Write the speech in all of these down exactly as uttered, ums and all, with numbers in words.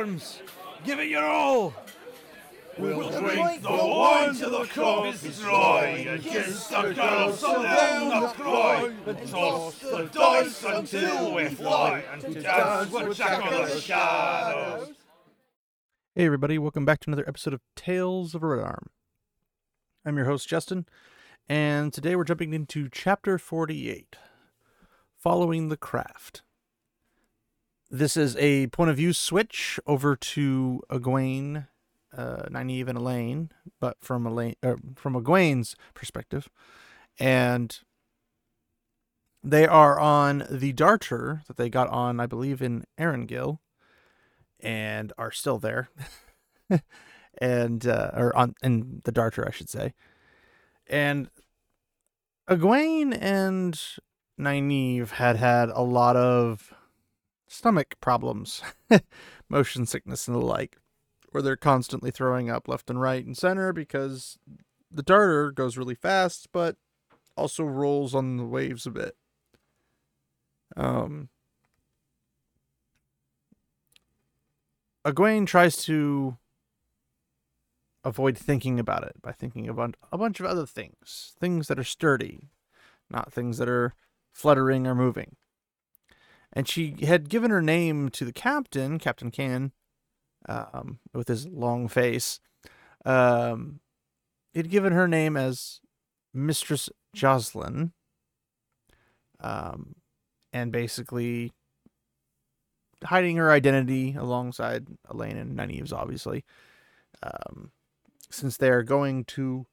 arms! Give it your all! We'll, we'll drink, drink the wine till the cup is dry, and kiss the girls around the cry, and toss the dice until we fly, and dance with Jack of the Shadows. Hey everybody, welcome back to another episode of Tales of a Red Arm. I'm your host, Justin, and today we're jumping into Chapter forty-eight, Following the Craft. This is a point of view switch over to Egwene, uh, Nynaeve, and Elaine, but from Elaine, uh, from Egwene's perspective. And they are on the Darter that they got on, I believe, in Erangil, and are still there. And uh, or on in the Darter, I should say. And Egwene and Nynaeve had had a lot of stomach problems, motion sickness and the like, where they're constantly throwing up left and right and center because the Darter goes really fast, but also rolls on the waves a bit. Um, Egwene tries to avoid thinking about it by thinking about a bunch of other things. Things that are sturdy, not things that are fluttering or moving. And she had given her name to the captain, Captain Cannon, um, with his long face. Um, he'd given her name as Mistress Jocelyn. Um, and basically hiding her identity alongside Elaine and Nynaeve's, obviously. Um... Since they're going to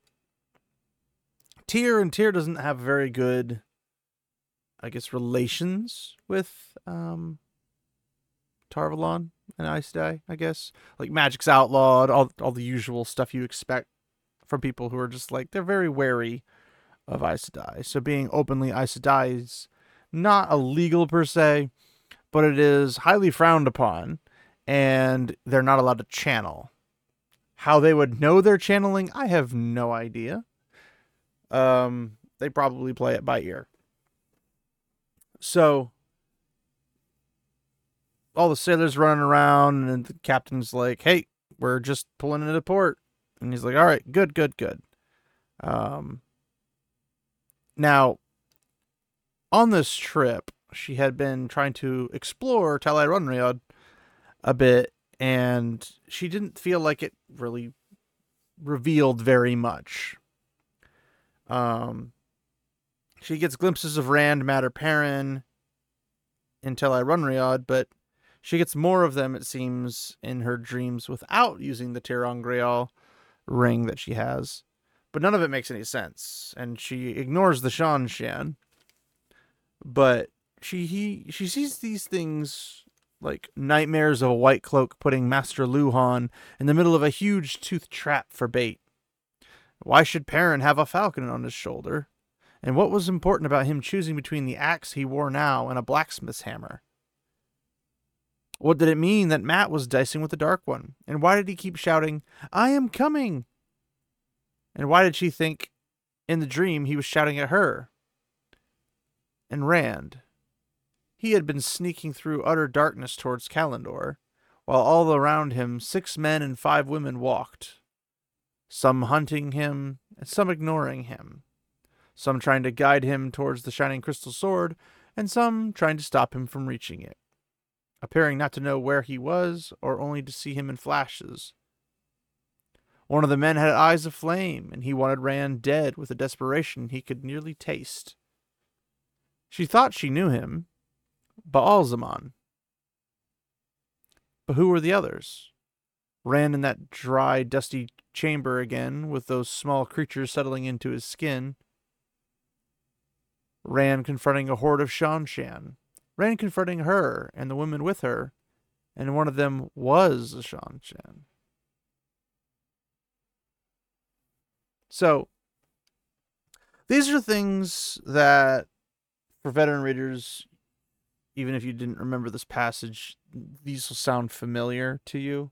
Tear, and Tear doesn't have very good, I guess, relations with um, Tar Valon and Aes Sedai, I guess. Like, magic's outlawed, all all the usual stuff you expect from people who are just like, they're very wary of Aes Sedai. So being openly Aes Sedai is not illegal per se, but it is highly frowned upon, and they're not allowed to channel. How they would know they're channeling, I have no idea. Um, they probably play it by ear. So, all the sailors running around, and the captain's like, hey, we're just pulling into port. And he's like, all right, good, good, good. Um, now, on this trip, she had been trying to explore Tal Erenriad a bit, and she didn't feel like it really revealed very much. Um, she gets glimpses of Rand, Matter Perrin, until I run Riyadh, but she gets more of them, it seems, in her dreams without using the Tirong Grail ring that she has. But none of it makes any sense, and she ignores the Shan Shan. But she he she sees these things like nightmares of a white cloak putting Master Luhan in the middle of a huge tooth trap for bait. Why should Perrin have a falcon on his shoulder? And what was important about him choosing between the axe he wore now and a blacksmith's hammer? What did it mean that Matt was dicing with the Dark One? And why did he keep shouting, I am coming? And why did she think in the dream he was shouting at her? And Rand, he had been sneaking through utter darkness towards Kalendor, while all around him six men and five women walked, some hunting him, and some ignoring him, some trying to guide him towards the shining crystal sword, and some trying to stop him from reaching it, appearing not to know where he was, or only to see him in flashes. One of the men had eyes of flame, and he wanted Rand dead with a desperation he could nearly taste. She thought she knew him, Ba'al-Zaman. But who were the others? Ran in that dry, dusty chamber again, with those small creatures settling into his skin. Ran confronting a horde of Shan Shan. Ran confronting her and the women with her, and one of them was a Shan Shan. So, these are things that, for veteran readers, even if you didn't remember this passage, these will sound familiar to you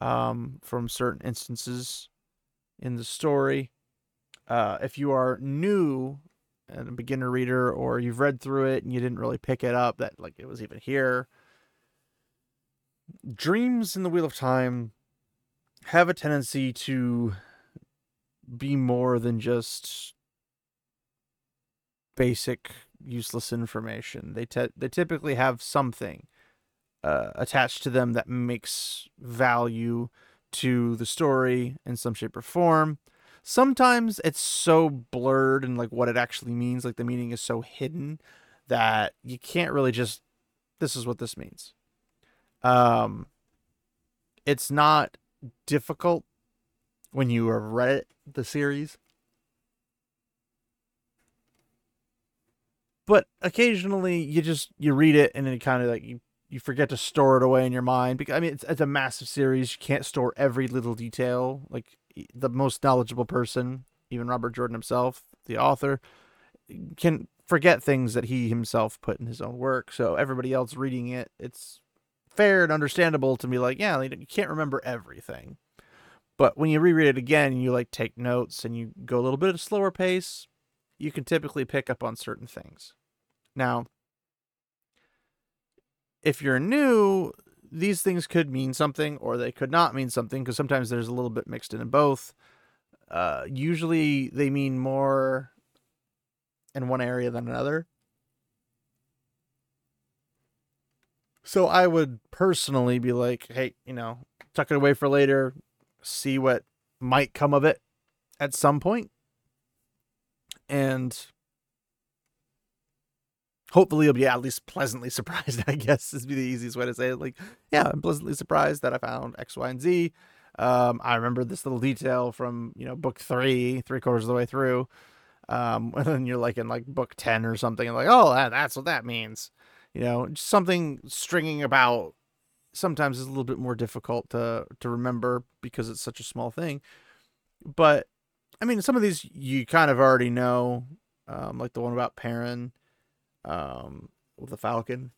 um, from certain instances in the story. Uh, if you are new and a beginner reader, or you've read through it and you didn't really pick it up that like it was even here, dreams in the Wheel of Time have a tendency to be more than just basic useless information. They te- they typically have something uh, attached to them that makes value to the story in some shape or form. Sometimes it's so blurred and like what it actually means, like the meaning is so hidden that you can't really just, this is what this means. Um, it's not difficult when you have read the series, but occasionally you just, you read it and it kind of like you, you forget to store it away in your mind, because I mean, it's, it's a massive series. You can't store every little detail. Like, the most knowledgeable person, even Robert Jordan himself, the author, can forget things that he himself put in his own work. So everybody else reading it, it's fair and understandable to be like, yeah, you can't remember everything. But when you reread it again, you like take notes and you go a little bit at a slower pace, you can typically pick up on certain things. Now, if you're new, these things could mean something or they could not mean something, because sometimes there's a little bit mixed in, in both. Uh, usually they mean more in one area than another. So I would personally be like, hey, you know, tuck it away for later, see what might come of it at some point, and hopefully you'll be at least pleasantly surprised, I guess, is the easiest way to say it. Like, yeah, I'm pleasantly surprised that I found X, Y, and Z. Um, I remember this little detail from, you know, book three, three quarters of the way through. Um, and then you're like in like book ten or something, and like, oh, that, that's what that means. You know, just something stringing about sometimes is a little bit more difficult to, to remember because it's such a small thing. But, I mean, some of these you kind of already know, um, like the one about Perrin. Um, with the Falcon.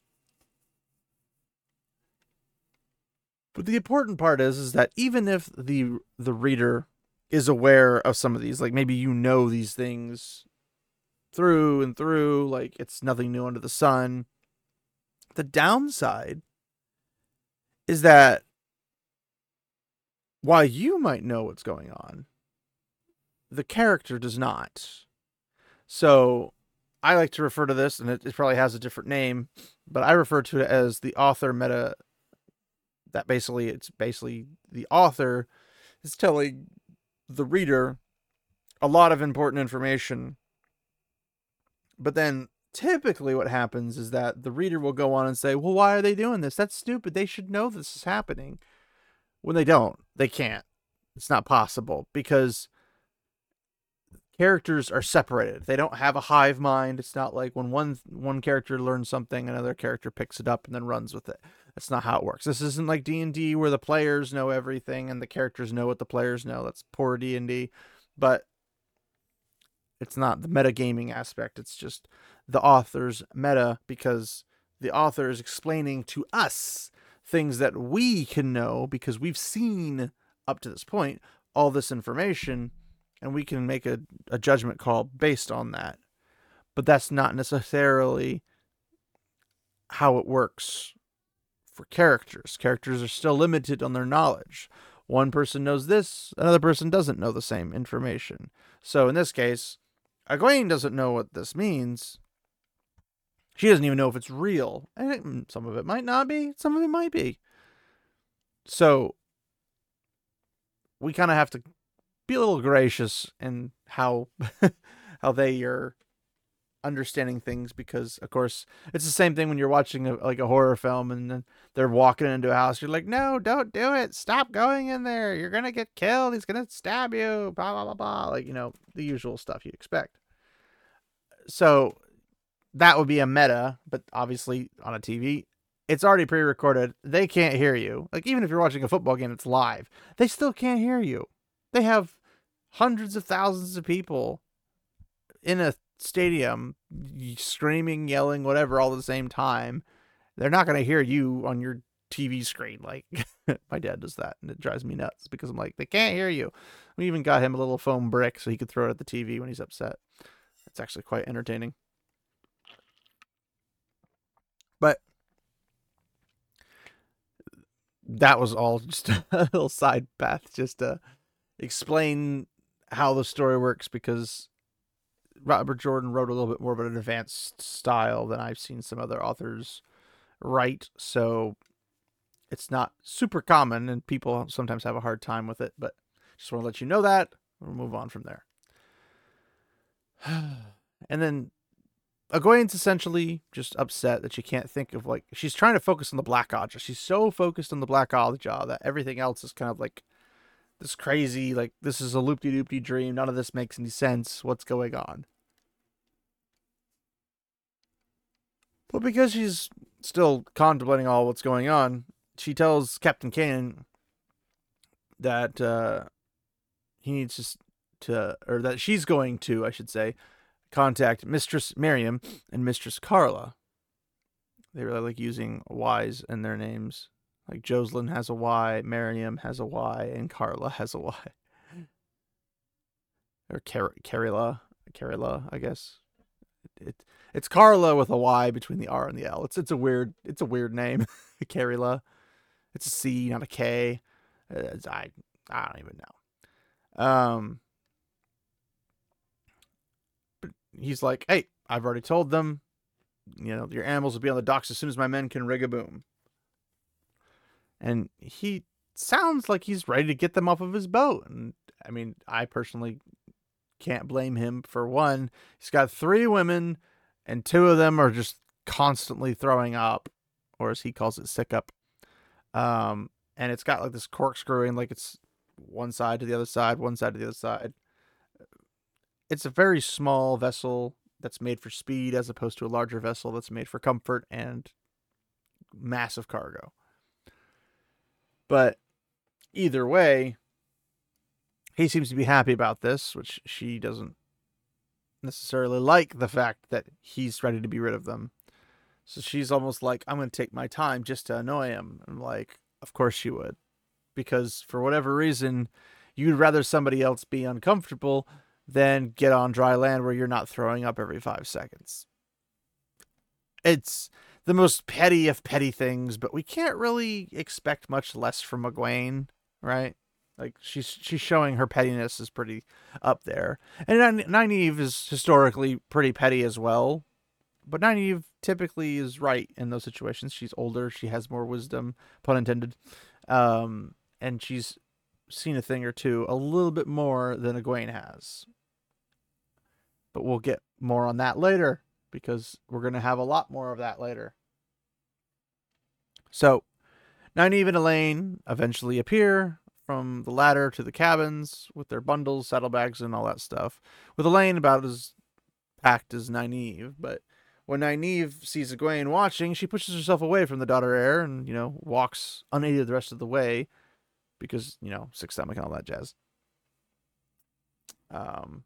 But the important part is, is that even if the the reader is aware of some of these, like maybe you know these things through and through, like it's nothing new under the sun. The downside is that while you might know what's going on, the character does not. So I like to refer to this, and it, it probably has a different name, but I refer to it as the author meta, that basically it's basically the author is telling the reader a lot of important information. But then typically what happens is that the reader will go on and say, well, why are they doing this? That's stupid. They should know this is happening. When they don't, they can't. It's not possible, because characters are separated. They don't have a hive mind. It's not like when one one character learns something, another character picks it up and then runs with it. That's not how it works. This isn't like D and D where the players know everything and the characters know what the players know. That's poor D and D. But it's not the metagaming aspect. It's just the author's meta, because the author is explaining to us things that we can know because we've seen up to this point all this information, and we can make a, a judgment call based on that. But that's not necessarily how it works for characters. Characters are still limited on their knowledge. One person knows this, another person doesn't know the same information. So in this case, Egwene doesn't know what this means. She doesn't even know if it's real. And some of it might not be, some of it might be. So we kind of have to be a little gracious in how how they are understanding things, because of course it's the same thing when you're watching a, like a horror film and then they're walking into a house. You're like, no, don't do it. Stop going in there. You're gonna get killed. He's gonna stab you. Blah blah blah blah. Like, you know, the usual stuff you expect. So that would be a meta, but obviously on a T V, it's already pre-recorded. They can't hear you. Like, even if you're watching a football game, it's live. They still can't hear you. They have hundreds of thousands of people in a stadium screaming, yelling, whatever, all at the same time. They're not going to hear you on your T V screen. Like, my dad does that, and it drives me nuts because I'm like, they can't hear you. We even got him a little foam brick so he could throw it at the T V when he's upset. It's actually quite entertaining. But that was all just a little side path just to explain how the story works, because Robert Jordan wrote a little bit more of an advanced style than I've seen some other authors write, so it's not super common, and people sometimes have a hard time with it, but just want to let you know that. We'll move on from there. And then Egwene's essentially just upset that she can't think of, like, she's trying to focus on the Black Ajah. She's so focused on the Black Ajah that everything else is kind of like this crazy, like, this is a loop-de-doop-de dream. None of this makes any sense. What's going on? But because she's still contemplating all what's going on, she tells Captain Cannon that uh, he needs to, to, or that she's going to, I should say, contact Mistress Miriam and Mistress Carla. They really like using Y's in their names. Like Joslyn has a Y, Miriam has a Y, and Carla has a Y. Or Car- Carryla, Carryla, I guess. It, it it's Carla with a Y between the R and the L. It's it's a weird it's a weird name, Carryla. It's a C, not a K. It's, I I don't even know. Um. He's like, hey, I've already told them, you know, your animals will be on the docks as soon as my men can rig a boom. And he sounds like he's ready to get them off of his boat. And I mean, I personally can't blame him for one. He's got three women and two of them are just constantly throwing up, or as he calls it, sick up. Um, and it's got like this corkscrewing, like it's one side to the other side, one side to the other side. It's a very small vessel that's made for speed as opposed to a larger vessel that's made for comfort and massive cargo. But either way, he seems to be happy about this, which she doesn't necessarily like the fact that he's ready to be rid of them. So she's almost like, I'm going to take my time just to annoy him. I'm like, of course she would. Because for whatever reason, you'd rather somebody else be uncomfortable then get on dry land where you're not throwing up every five seconds. It's the most petty of petty things, but we can't really expect much less from Egwene, right? Like, she's she's showing her pettiness is pretty up there. And Nynaeve is historically pretty petty as well, but Nynaeve typically is right in those situations. She's older, she has more wisdom, pun intended, um, and she's seen a thing or two a little bit more than Egwene has. But we'll get more on that later, because we're going to have a lot more of that later. So, Nynaeve and Elaine eventually appear from the ladder to the cabins with their bundles, saddlebags, and all that stuff. With Elaine about as packed as Nynaeve, but when Nynaeve sees Egwene watching, she pushes herself away from the daughter heir and, you know, walks unaided the rest of the way, because, you know, six stomach and all that jazz. Um,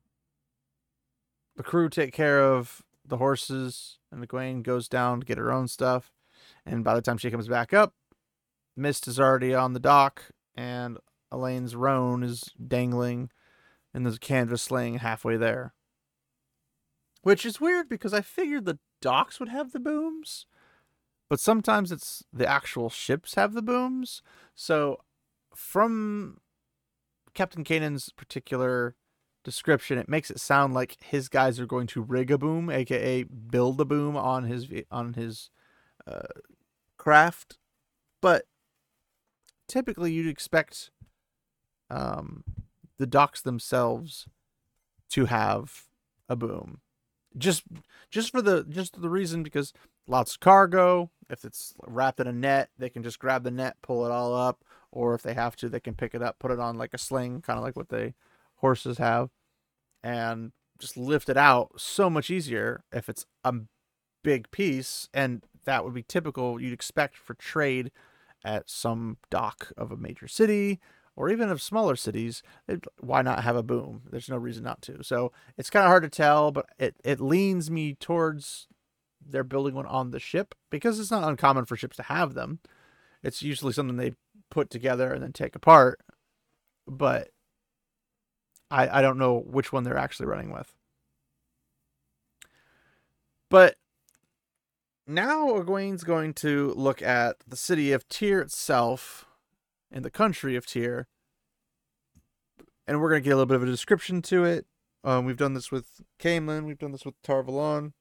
the crew take care of the horses, and Egwene goes down to get her own stuff. And by the time she comes back up, Mist is already on the dock, and Elaine's roan is dangling, and there's a canvas sling halfway there. Which is weird, because I figured the docks would have the booms, but sometimes it's the actual ships have the booms. So from Captain Cannon's particular description, it makes it sound like his guys are going to rig a boom, aka build a boom on his on his uh, craft. But typically, you'd expect um, the docks themselves to have a boom, just just for the just for the reason because lots of cargo. If it's wrapped in a net, they can just grab the net, pull it all up. Or if they have to, they can pick it up, put it on like a sling, kind of like what the horses have, and just lift it out so much easier if it's a big piece. And that would be typical you'd expect for trade at some dock of a major city or even of smaller cities. It, why not have a boom? There's no reason not to. So it's kind of hard to tell, but it, it leans me towards they're building one on the ship, because it's not uncommon for ships to have them. It's usually something they put together and then take apart, but I I don't know which one they're actually running with. But now Egwene's going to look at the city of Tear itself, and the country of Tear. And we're going to get a little bit of a description to it. Um, we've done this with Caemlyn. We've done this with Tar Valon.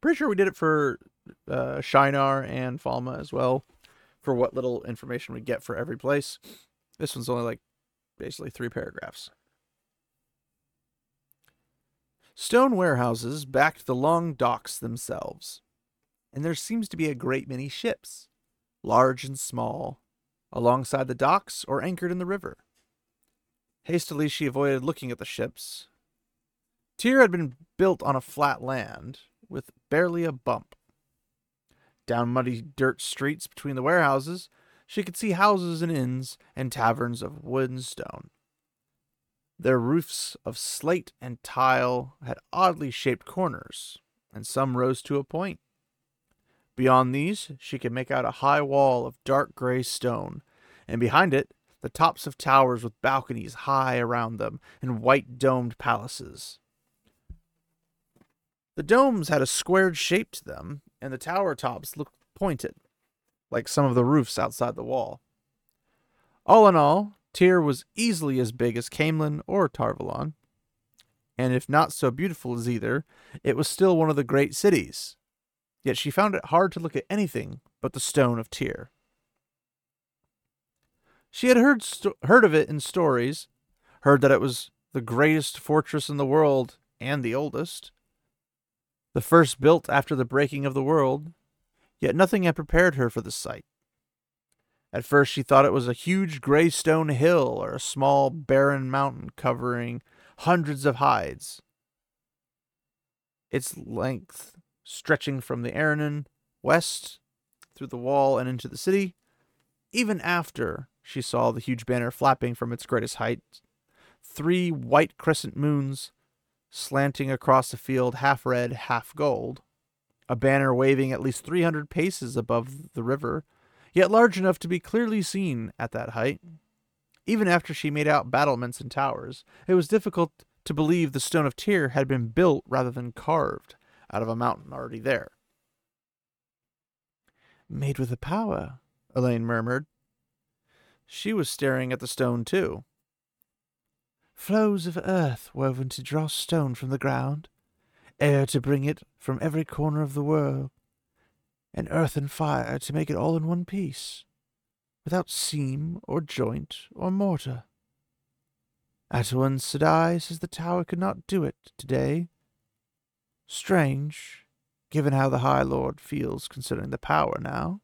Pretty sure we did it for uh, Shinar and Falma as well, for what little information we get for every place. This one's only like basically three paragraphs. Stone warehouses backed the long docks themselves, and there seems to be a great many ships, large and small, alongside the docks or anchored in the river. Hastily she avoided looking at the ships. Tyr had been built on a flat land, with barely a bump. Down muddy dirt streets between the warehouses, she could see houses and inns and taverns of wood and stone. Their roofs of slate and tile had oddly shaped corners, and some rose to a point. Beyond these, she could make out a high wall of dark gray stone, and behind it, the tops of towers with balconies high around them and white domed palaces. The domes had a squared shape to them, and the tower tops looked pointed, like some of the roofs outside the wall. All in all, Tyr was easily as big as Caemlyn or Tar Valon, and if not so beautiful as either, it was still one of the great cities. Yet she found it hard to look at anything but the Stone of Tyr. She had heard sto- heard of it in stories, heard that it was the greatest fortress in the world and the oldest, the first built after the breaking of the world, yet nothing had prepared her for the sight. At first she thought it was a huge gray stone hill or a small barren mountain covering hundreds of hides, its length stretching from the Erinon west through the wall and into the city. Even after she saw the huge banner flapping from its greatest height, three white crescent moons slanting across the field, half red, half gold, a banner waving at least three hundred paces above the river, yet large enough to be clearly seen at that height. Even after she made out battlements and towers, it was difficult to believe the Stone of Tyr had been built rather than carved out of a mountain already there. Made with a power, Elaine murmured. She was staring at the stone too. Flows of earth woven to draw stone from the ground, air to bring it from every corner of the world, and earth and fire to make it all in one piece, without seam or joint or mortar. Aes Sedai says the tower could not do it today. Strange, given how the High Lord feels considering the power now.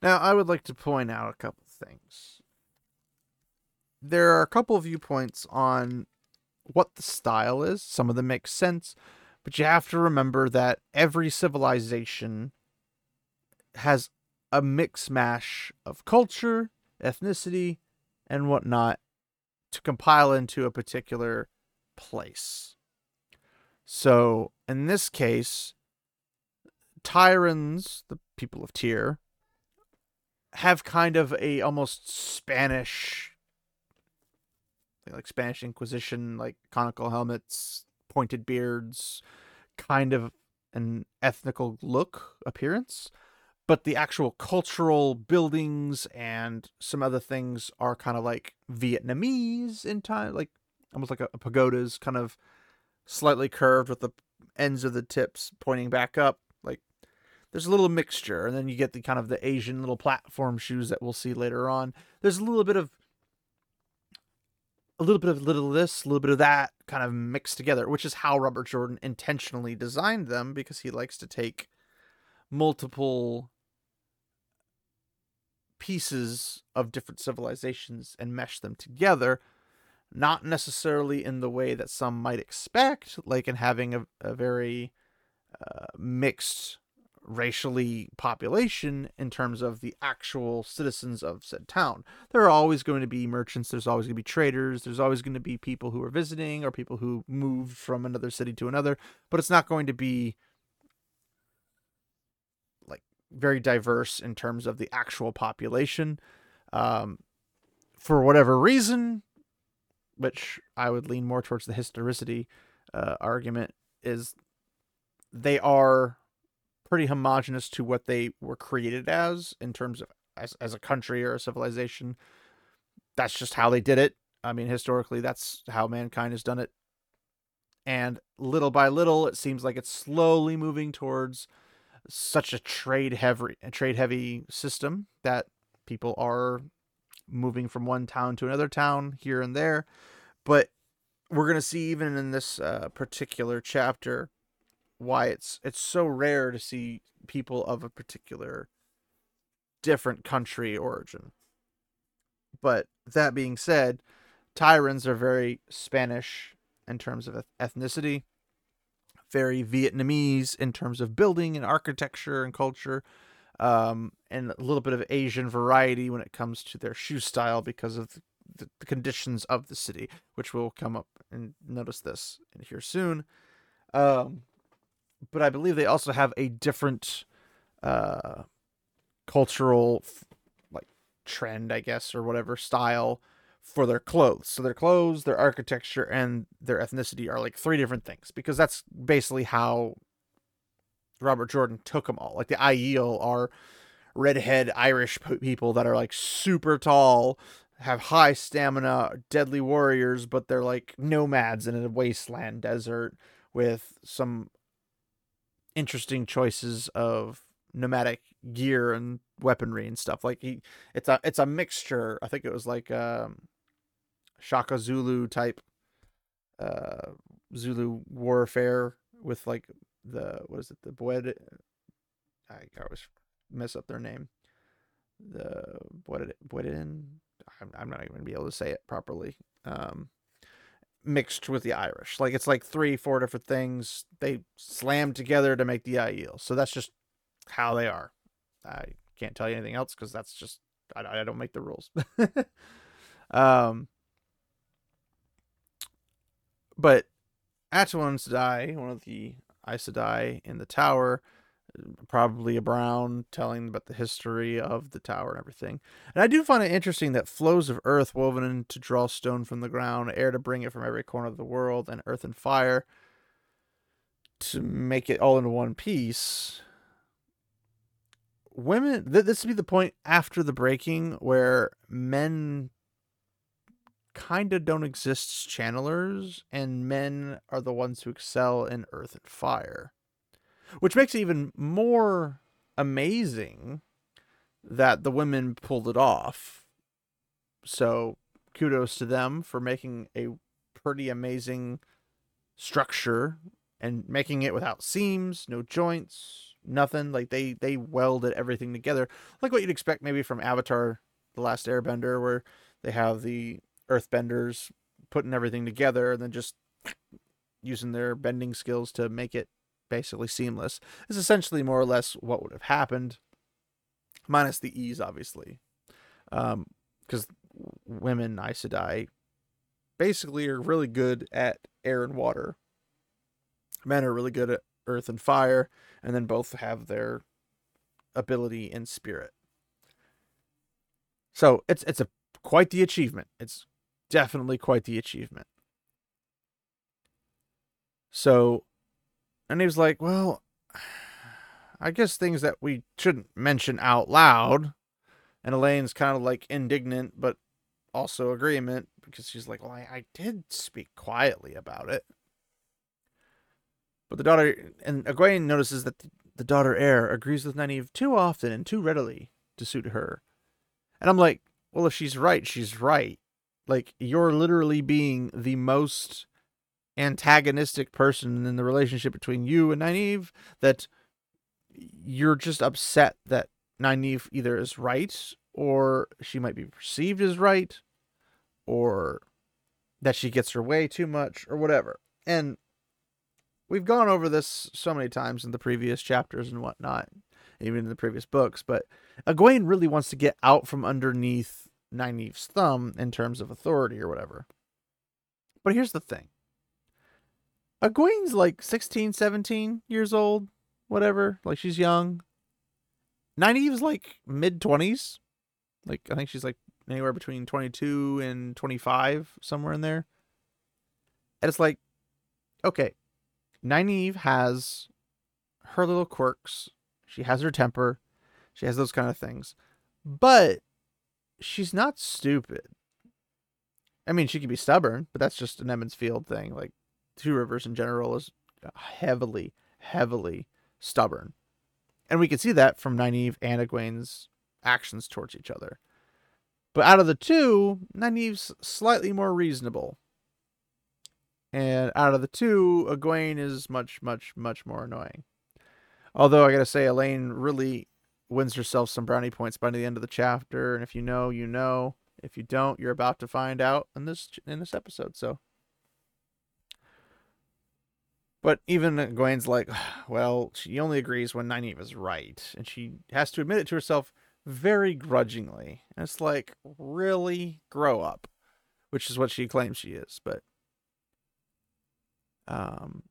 Now, I would like to point out a couple things. There are a couple of viewpoints on what the style is. Some of them make sense, but you have to remember that every civilization has a mix mash of culture, ethnicity, and whatnot to compile into a particular place. So in this case, Tyrans, the people of Tyr, have kind of a almost Spanish, like Spanish Inquisition, like conical helmets, pointed beards, kind of an ethnical look, appearance. But the actual cultural buildings and some other things are kind of like Vietnamese in time, like almost like a, a pagoda's kind of slightly curved with the ends of the tips pointing back up. Like there's a little mixture, and then you get the kind of the Asian little platform shoes that we'll see later on. There's a little bit of a little bit of little this, a little bit of that kind of mixed together, which is how Robert Jordan intentionally designed them, because he likes to take multiple pieces of different civilizations and mesh them together, not necessarily in the way that some might expect, like in having a, a very uh, mixed racially population in terms of the actual citizens of said town. There are always going to be merchants, there's always going to be traders, there's always going to be people who are visiting or people who moved from another city to another, but it's not going to be very diverse in terms of the actual population, um, for whatever reason, which I would lean more towards the historicity uh, argument, is they are pretty homogenous to what they were created as in terms of as, as a country or a civilization. That's just how they did it. I mean, historically, that's how mankind has done it. And little by little, it seems like it's slowly moving towards such a trade heavy, a trade heavy system that people are moving from one town to another town here and there. But we're going to see even in this uh, particular chapter why it's it's so rare to see people of a particular different country origin. But that being said, Tyrans are very Spanish in terms of ethnicity, very Vietnamese in terms of building and architecture and culture, um, and a little bit of Asian variety when it comes to their shoe style because of the, the conditions of the city, which will come up and notice this in here soon. Um, but I believe they also have a different uh, cultural like trend, I guess, or whatever style for their clothes. So their clothes, their architecture, and their ethnicity are like three different things, because that's basically how Robert Jordan took them all. Like the Aiel are redhead Irish people that are like super tall, have high stamina, deadly warriors, but they're like nomads in a wasteland desert with some interesting choices of nomadic gear and weaponry and stuff. Like he, it's a, it's a mixture. I think it was like, um, Shaka Zulu type, uh, Zulu warfare with like the, what is it? The Bwed. I, I always mess up their name. The Bwed, Bwedin. I'm, I'm not even going to be able to say it properly. Um, mixed with the Irish. Like it's like three, four different things they slammed together to make the Aiel. So that's just how they are. I can't tell you anything else because that's just, I, I don't make the rules. um, but Aes Sedai, one of the Aes Sedai in the tower, probably a Brown, telling about the history of the tower and everything. And I do find it interesting that flows of earth woven in to draw stone from the ground, air to bring it from every corner of the world, and earth and fire to make it all into one piece. Women, th- this would be the point after the breaking where men kind of don't exist as channelers, and men are the ones who excel in earth and fire, which makes it even more amazing that the women pulled it off. So kudos to them for making a pretty amazing structure and making it without seams, no joints, nothing. Like they they welded everything together, like what you'd expect maybe from Avatar The Last Airbender, where they have the earthbenders putting everything together and then just using their bending skills to make it basically seamless. It's essentially more or less what would have happened, minus the ease, obviously, um because women Aes Sedai basically are really good at air and water. Men are really good at earth and fire, and then both have their ability in spirit. So it's it's a quite the achievement. It's definitely quite the achievement. So, and he was like, well, I guess things that we shouldn't mention out loud. And Elaine's kind of like indignant, but also agreement, because she's like, well, I, I did speak quietly about it. But the daughter, and Egwene notices that the daughter heir agrees with Nynaeve too often and too readily to suit her. And I'm like, well, if she's right, she's right. Like, you're literally being the most antagonistic person in the relationship between you and Nynaeve, that you're just upset that Nynaeve either is right, or she might be perceived as right, or that she gets her way too much, or whatever. And we've gone over this so many times in the previous chapters and whatnot, even in the previous books, but Egwene really wants to get out from underneath Nynaeve's thumb in terms of authority or whatever. But here's the thing. Egwene's like sixteen, seventeen years old, whatever. Like, she's young. Nynaeve's like mid-twenties. Like, I think she's like anywhere between twenty-two and twenty-five, somewhere in there. And it's like, okay, Nynaeve has her little quirks. She has her temper. She has those kind of things. But she's not stupid. I mean, she can be stubborn, but that's just an Emond's Field thing. Like, Two Rivers in general is heavily, heavily stubborn. And we can see that from Nynaeve and Egwene's actions towards each other. But out of the two, Nynaeve's slightly more reasonable. And out of the two, Egwene is much, much, much more annoying. Although I gotta say, Elaine really wins herself some brownie points by the end of the chapter. And if you know, you know. If you don't, you're about to find out in this in this episode. So, but even Egwene's like, well, she only agrees when Nynaeve is right, and she has to admit it to herself very grudgingly. And it's like, really, grow up, which is what she claims she is. But, um,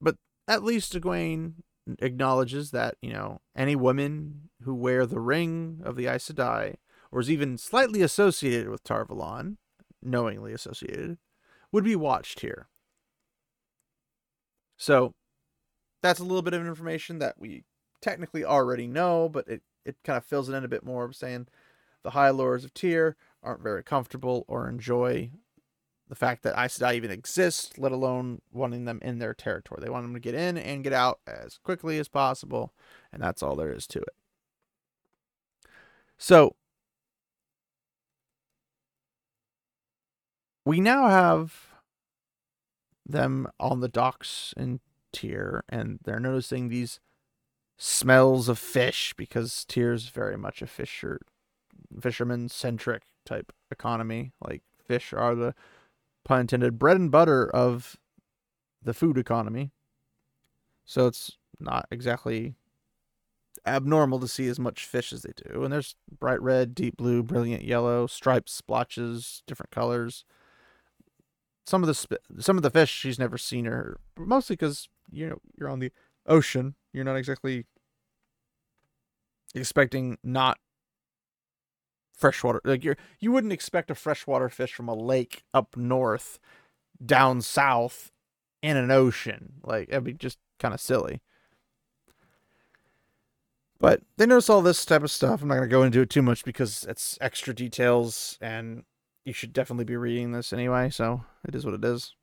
but at least Egwene acknowledges that, you know, any women who wear the ring of the Aes Sedai, or is even slightly associated with Tar Valon, knowingly associated, would be watched here. So that's a little bit of information that we technically already know, but it, it kind of fills it in a bit more of saying the High Lords of Tear aren't very comfortable or enjoy the fact that Aes Sedai even exist, let alone wanting them in their territory. They want them to get in and get out as quickly as possible, and that's all there is to it. So we now have them on the docks in Tear, and they're noticing these smells of fish, because Tear's very much a fisher, fisherman-centric type economy. Like, fish are the, pun intended, bread and butter of the food economy. So it's not exactly abnormal to see as much fish as they do. And there's bright red, deep blue, brilliant yellow, stripes, splotches, different colors. Some of the sp- some of the fish she's never seen, her mostly because you know you're on the ocean, you're not exactly expecting not freshwater. Like you you wouldn't expect a freshwater fish from a lake up north, down south, in an ocean. Like that'd be just kind of silly. But they notice all this type of stuff. I'm not gonna go into it too much because it's extra details and you should definitely be reading this anyway, so it is what it is.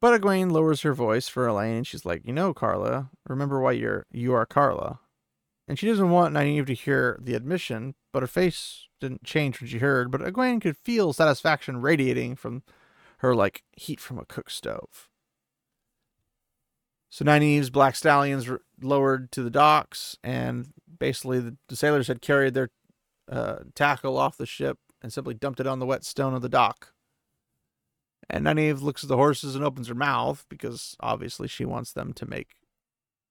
But Egwene lowers her voice for Elaine, and she's like, you know, Carla, remember why you're, you are Carla. And she doesn't want Nynaeve to hear the admission, but her face didn't change when she heard, but Egwene could feel satisfaction radiating from her like heat from a cook stove. So Nynaeve's black stallions were lowered to the docks, and basically the, the sailors had carried their Uh, tackle off the ship and simply dumped it on the wet stone of the dock. And Nynaeve looks at the horses and opens her mouth because obviously she wants them to make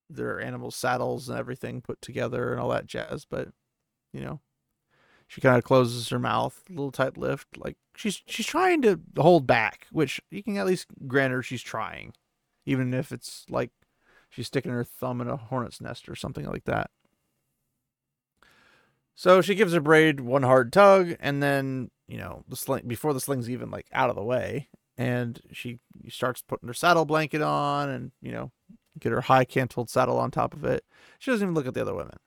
their animal saddles and everything put together and all that jazz. But, you know, she kind of closes her mouth, a little tight lift. Like she's, she's trying to hold back, which you can at least grant her she's trying, even if it's like she's sticking her thumb in a hornet's nest or something like that. So she gives her braid one hard tug, and then, you know, the sling, before the sling's even, like, out of the way, and she starts putting her saddle blanket on and, you know, get her high cantled saddle on top of it. She doesn't even look at the other women.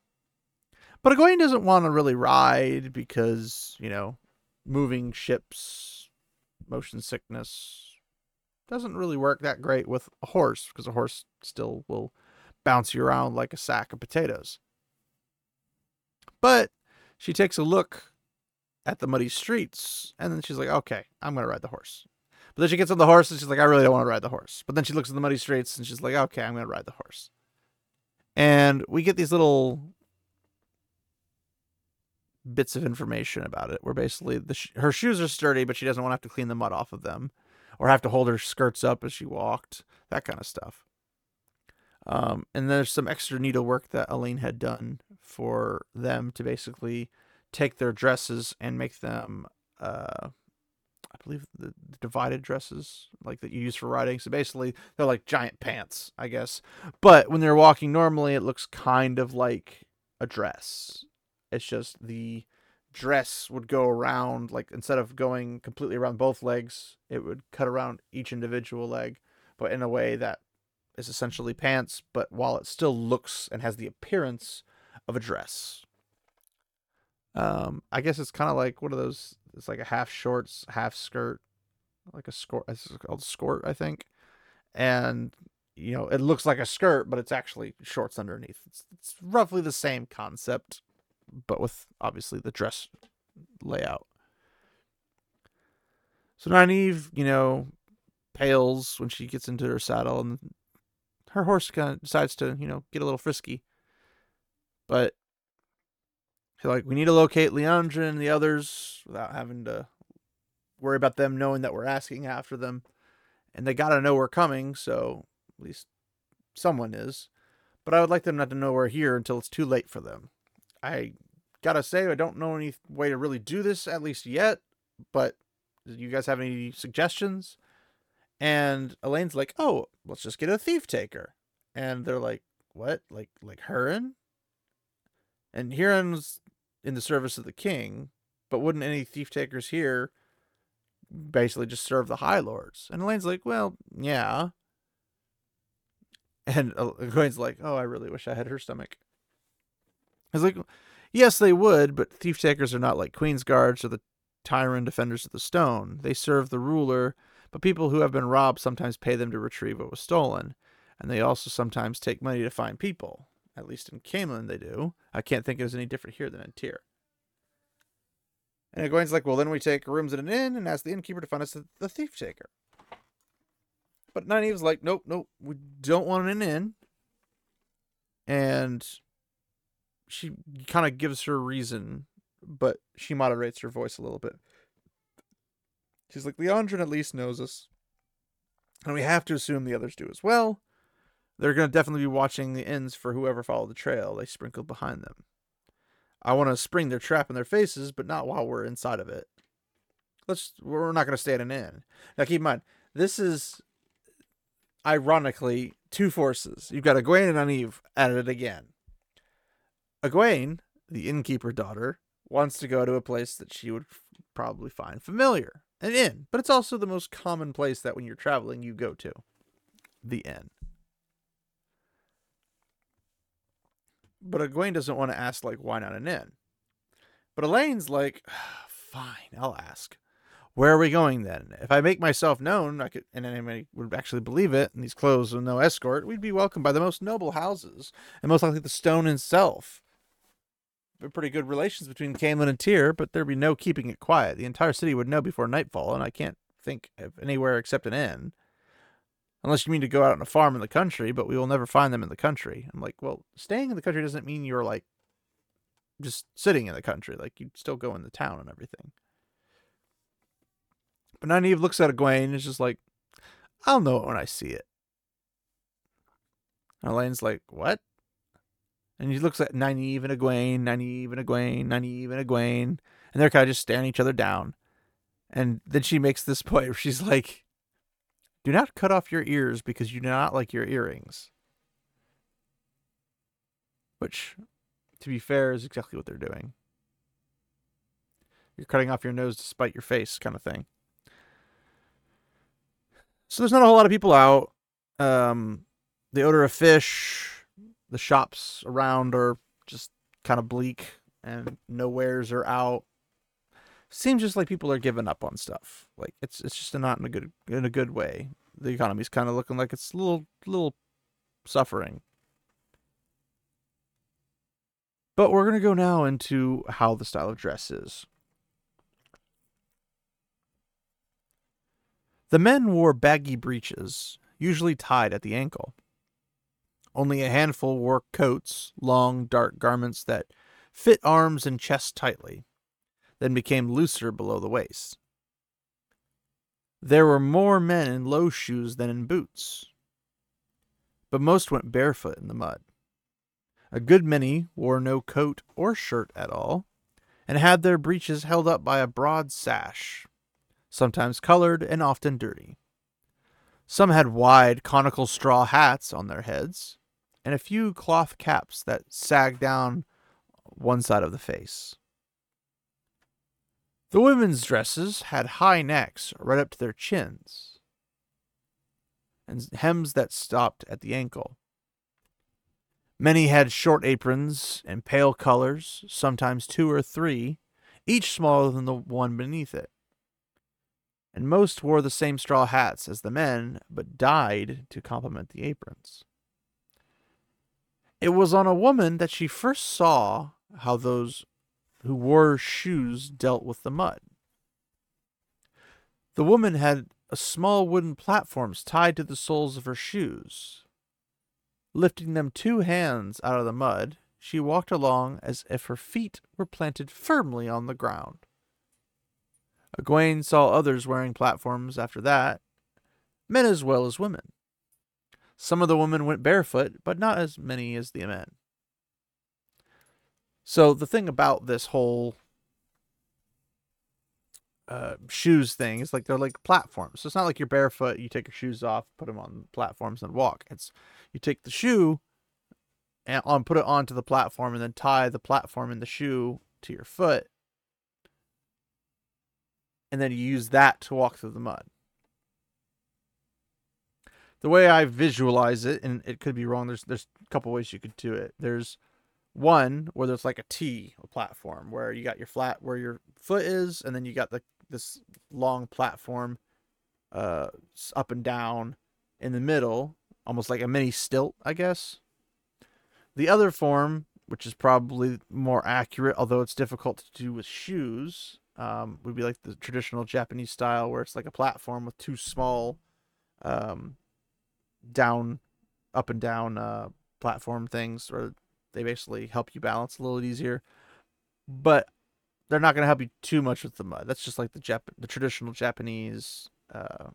But Egwene doesn't want to really ride because, you know, moving ships, motion sickness, doesn't really work that great with a horse because a horse still will bounce you around like a sack of potatoes. But she takes a look at the muddy streets, and then she's like, okay, I'm going to ride the horse. But then she gets on the horse, and she's like, I really don't want to ride the horse. But then she looks at the muddy streets, and she's like, okay, I'm going to ride the horse. And we get these little bits of information about it, where basically the sh- her shoes are sturdy, but she doesn't want to have to clean the mud off of them, or have to hold her skirts up as she walked, that kind of stuff. Um, and there's some extra needlework that Elaine had done for them to basically take their dresses and make them, uh, I believe the, the divided dresses like that you use for riding. So basically they're like giant pants, I guess. But when they're walking normally, it looks kind of like a dress. It's just the dress would go around, like instead of going completely around both legs, it would cut around each individual leg, but in a way that is essentially pants, but while it still looks and has the appearance of a dress. Um, I guess it's kind of like one of those, it's like a half shorts, half skirt, like a skirt, it's called skirt, I think. And, you know, it looks like a skirt, but it's actually shorts underneath. It's, it's roughly the same concept, but with obviously the dress layout. So Nynaeve, you know, pales when she gets into her saddle, and her horse kind of decides to, you know, get a little frisky. But she's like, we need to locate Leandrin and the others without having to worry about them knowing that we're asking after them. And they gotta know we're coming, so at least someone is. But I would like them not to know we're here until it's too late for them. I gotta say, I don't know any way to really do this, at least yet, but do you guys have any suggestions? And Elaine's like, oh, let's just get a thief taker. And they're like, what? Like, like Hurin? And Hurin's in the service of the king, but wouldn't any thief takers here basically just serve the high lords? And Elaine's like, well, yeah. And Egwene's like, oh, I really wish I had her stomach. I was like, yes, they would, but thief takers are not like Queen's Guards or the Tyrant Defenders of the Stone. They serve the ruler, but people who have been robbed sometimes pay them to retrieve what was stolen, and they also sometimes take money to find people. At least in Caemlyn they do. I can't think it was any different here than in Tear. And Egwene's like, well, then we take rooms at an inn and ask the innkeeper to find us the thief taker. But Nynaeve's like, nope, nope, we don't want an inn. And she kind of gives her reason, but she moderates her voice a little bit. She's like, Leandrin at least knows us, and we have to assume the others do as well. They're going to definitely be watching the inns for whoever followed the trail they sprinkled behind them. I want to spring their trap in their faces, but not while we're inside of it. Let's, we're not going to stay at an inn. Now keep in mind, this is, ironically, two forces. You've got Egwene and Nynaeve at it again. Egwene, the innkeeper daughter, wants to go to a place that she would probably find familiar, an inn. But it's also the most common place that when you're traveling, you go to, the inn. But Egwene doesn't want to ask, like, why not an inn? But Elaine's like, oh, fine, I'll ask. Where are we going then? If I make myself known, I could, and anybody would actually believe it, and these clothes with no escort, we'd be welcomed by the most noble houses, and most likely the stone itself. There are pretty good relations between Caemlyn and Tyr, but there'd be no keeping it quiet. The entire city would know before nightfall, and I can't think of anywhere except an inn. Unless you mean to go out on a farm in the country, but we will never find them in the country. I'm like, well, staying in the country doesn't mean you're, like, just sitting in the country. Like, you'd still go in the town and everything. But Nynaeve looks at Egwene and is just like, I'll know it when I see it. And Elaine's like, what? And he looks at Nynaeve and Egwene, Nynaeve and Egwene, Nynaeve and Egwene. And they're kind of just staring each other down. And then she makes this point where she's like, do not cut off your ears because you do not like your earrings. Which, to be fair, is exactly what they're doing. You're cutting off your nose to spite your face kind of thing. So there's not a whole lot of people out. Um, the odor of fish, the shops around are just kind of bleak and no wares are out. Seems just like people are giving up on stuff. Like it's it's just not in a good in a good way. The economy's kind of looking like it's a little little suffering. But we're gonna go now into how the style of dress is. The men wore baggy breeches, usually tied at the ankle. Only a handful wore coats, long dark garments that fit arms and chest tightly, then became looser below the waist. There were more men in low shoes than in boots, but most went barefoot in the mud. A good many wore no coat or shirt at all, and had their breeches held up by a broad sash, sometimes colored and often dirty. Some had wide conical straw hats on their heads, and a few cloth caps that sagged down one side of the face. The women's dresses had high necks right up to their chins. and hems that stopped at the ankle. Many had short aprons and pale colors, sometimes two or three, each smaller than the one beneath it. And most wore the same straw hats as the men, but dyed to complement the aprons. It was on a woman that she first saw how those who wore shoes dealt with the mud. The woman had a small wooden platform tied to the soles of her shoes. Lifting them two hands out of the mud, she walked along as if her feet were planted firmly on the ground. Egwene saw others wearing platforms after that, men as well as women. Some of the women went barefoot, but not as many as the men. So the thing about this whole uh, shoes thing is like they're like platforms. So it's not like you're barefoot, you take your shoes off, put them on platforms and walk. It's you take the shoe and on, put it onto the platform and then tie the platform and the shoe to your foot. And then you use that to walk through the mud. The way I visualize it, and it could be wrong, there's there's a couple ways you could do it. There's one where there's like a T, a platform, where you got your flat where your foot is, and then you got the this long platform uh, up and down in the middle, almost like a mini stilt, I guess. The other form, which is probably more accurate, although it's difficult to do with shoes, Um, would be like the traditional Japanese style where it's like a platform with two small um, down, up and down uh, platform things where they basically help you balance a little easier. But they're not going to help you too much with the mud. That's just like the Jap- the traditional Japanese uh,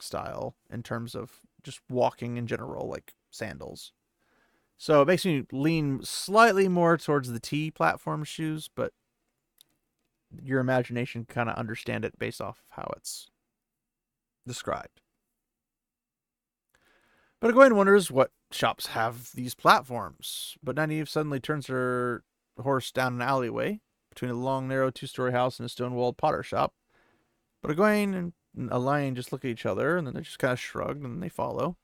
style in terms of just walking in general, like sandals. So it makes me lean slightly more towards the T platform shoes, but your imagination kind of understand it based off how it's described. But Egwene wonders what shops have these platforms. But Nynaeve suddenly turns her horse down an alleyway between a long, narrow two-story house and a stone-walled potter shop. But Egwene and Elaine just look at each other, and then they just kind of shrug, and they follow.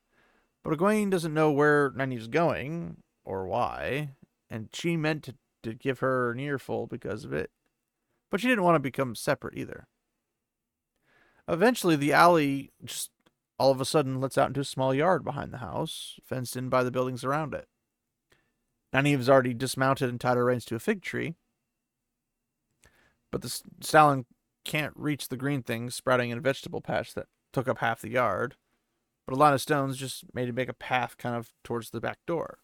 But Egwene doesn't know where Nynaeve's going, or why, and she meant to, to give her an earful because of it. But she didn't want to become separate either. Eventually, the alley just all of a sudden lets out into a small yard behind the house, fenced in by the buildings around it. Nynaeve's already dismounted and tied her reins to a fig tree. But the stallion can't reach the green things sprouting in a vegetable patch that took up half the yard. But a line of stones just made it make a path kind of towards the back door.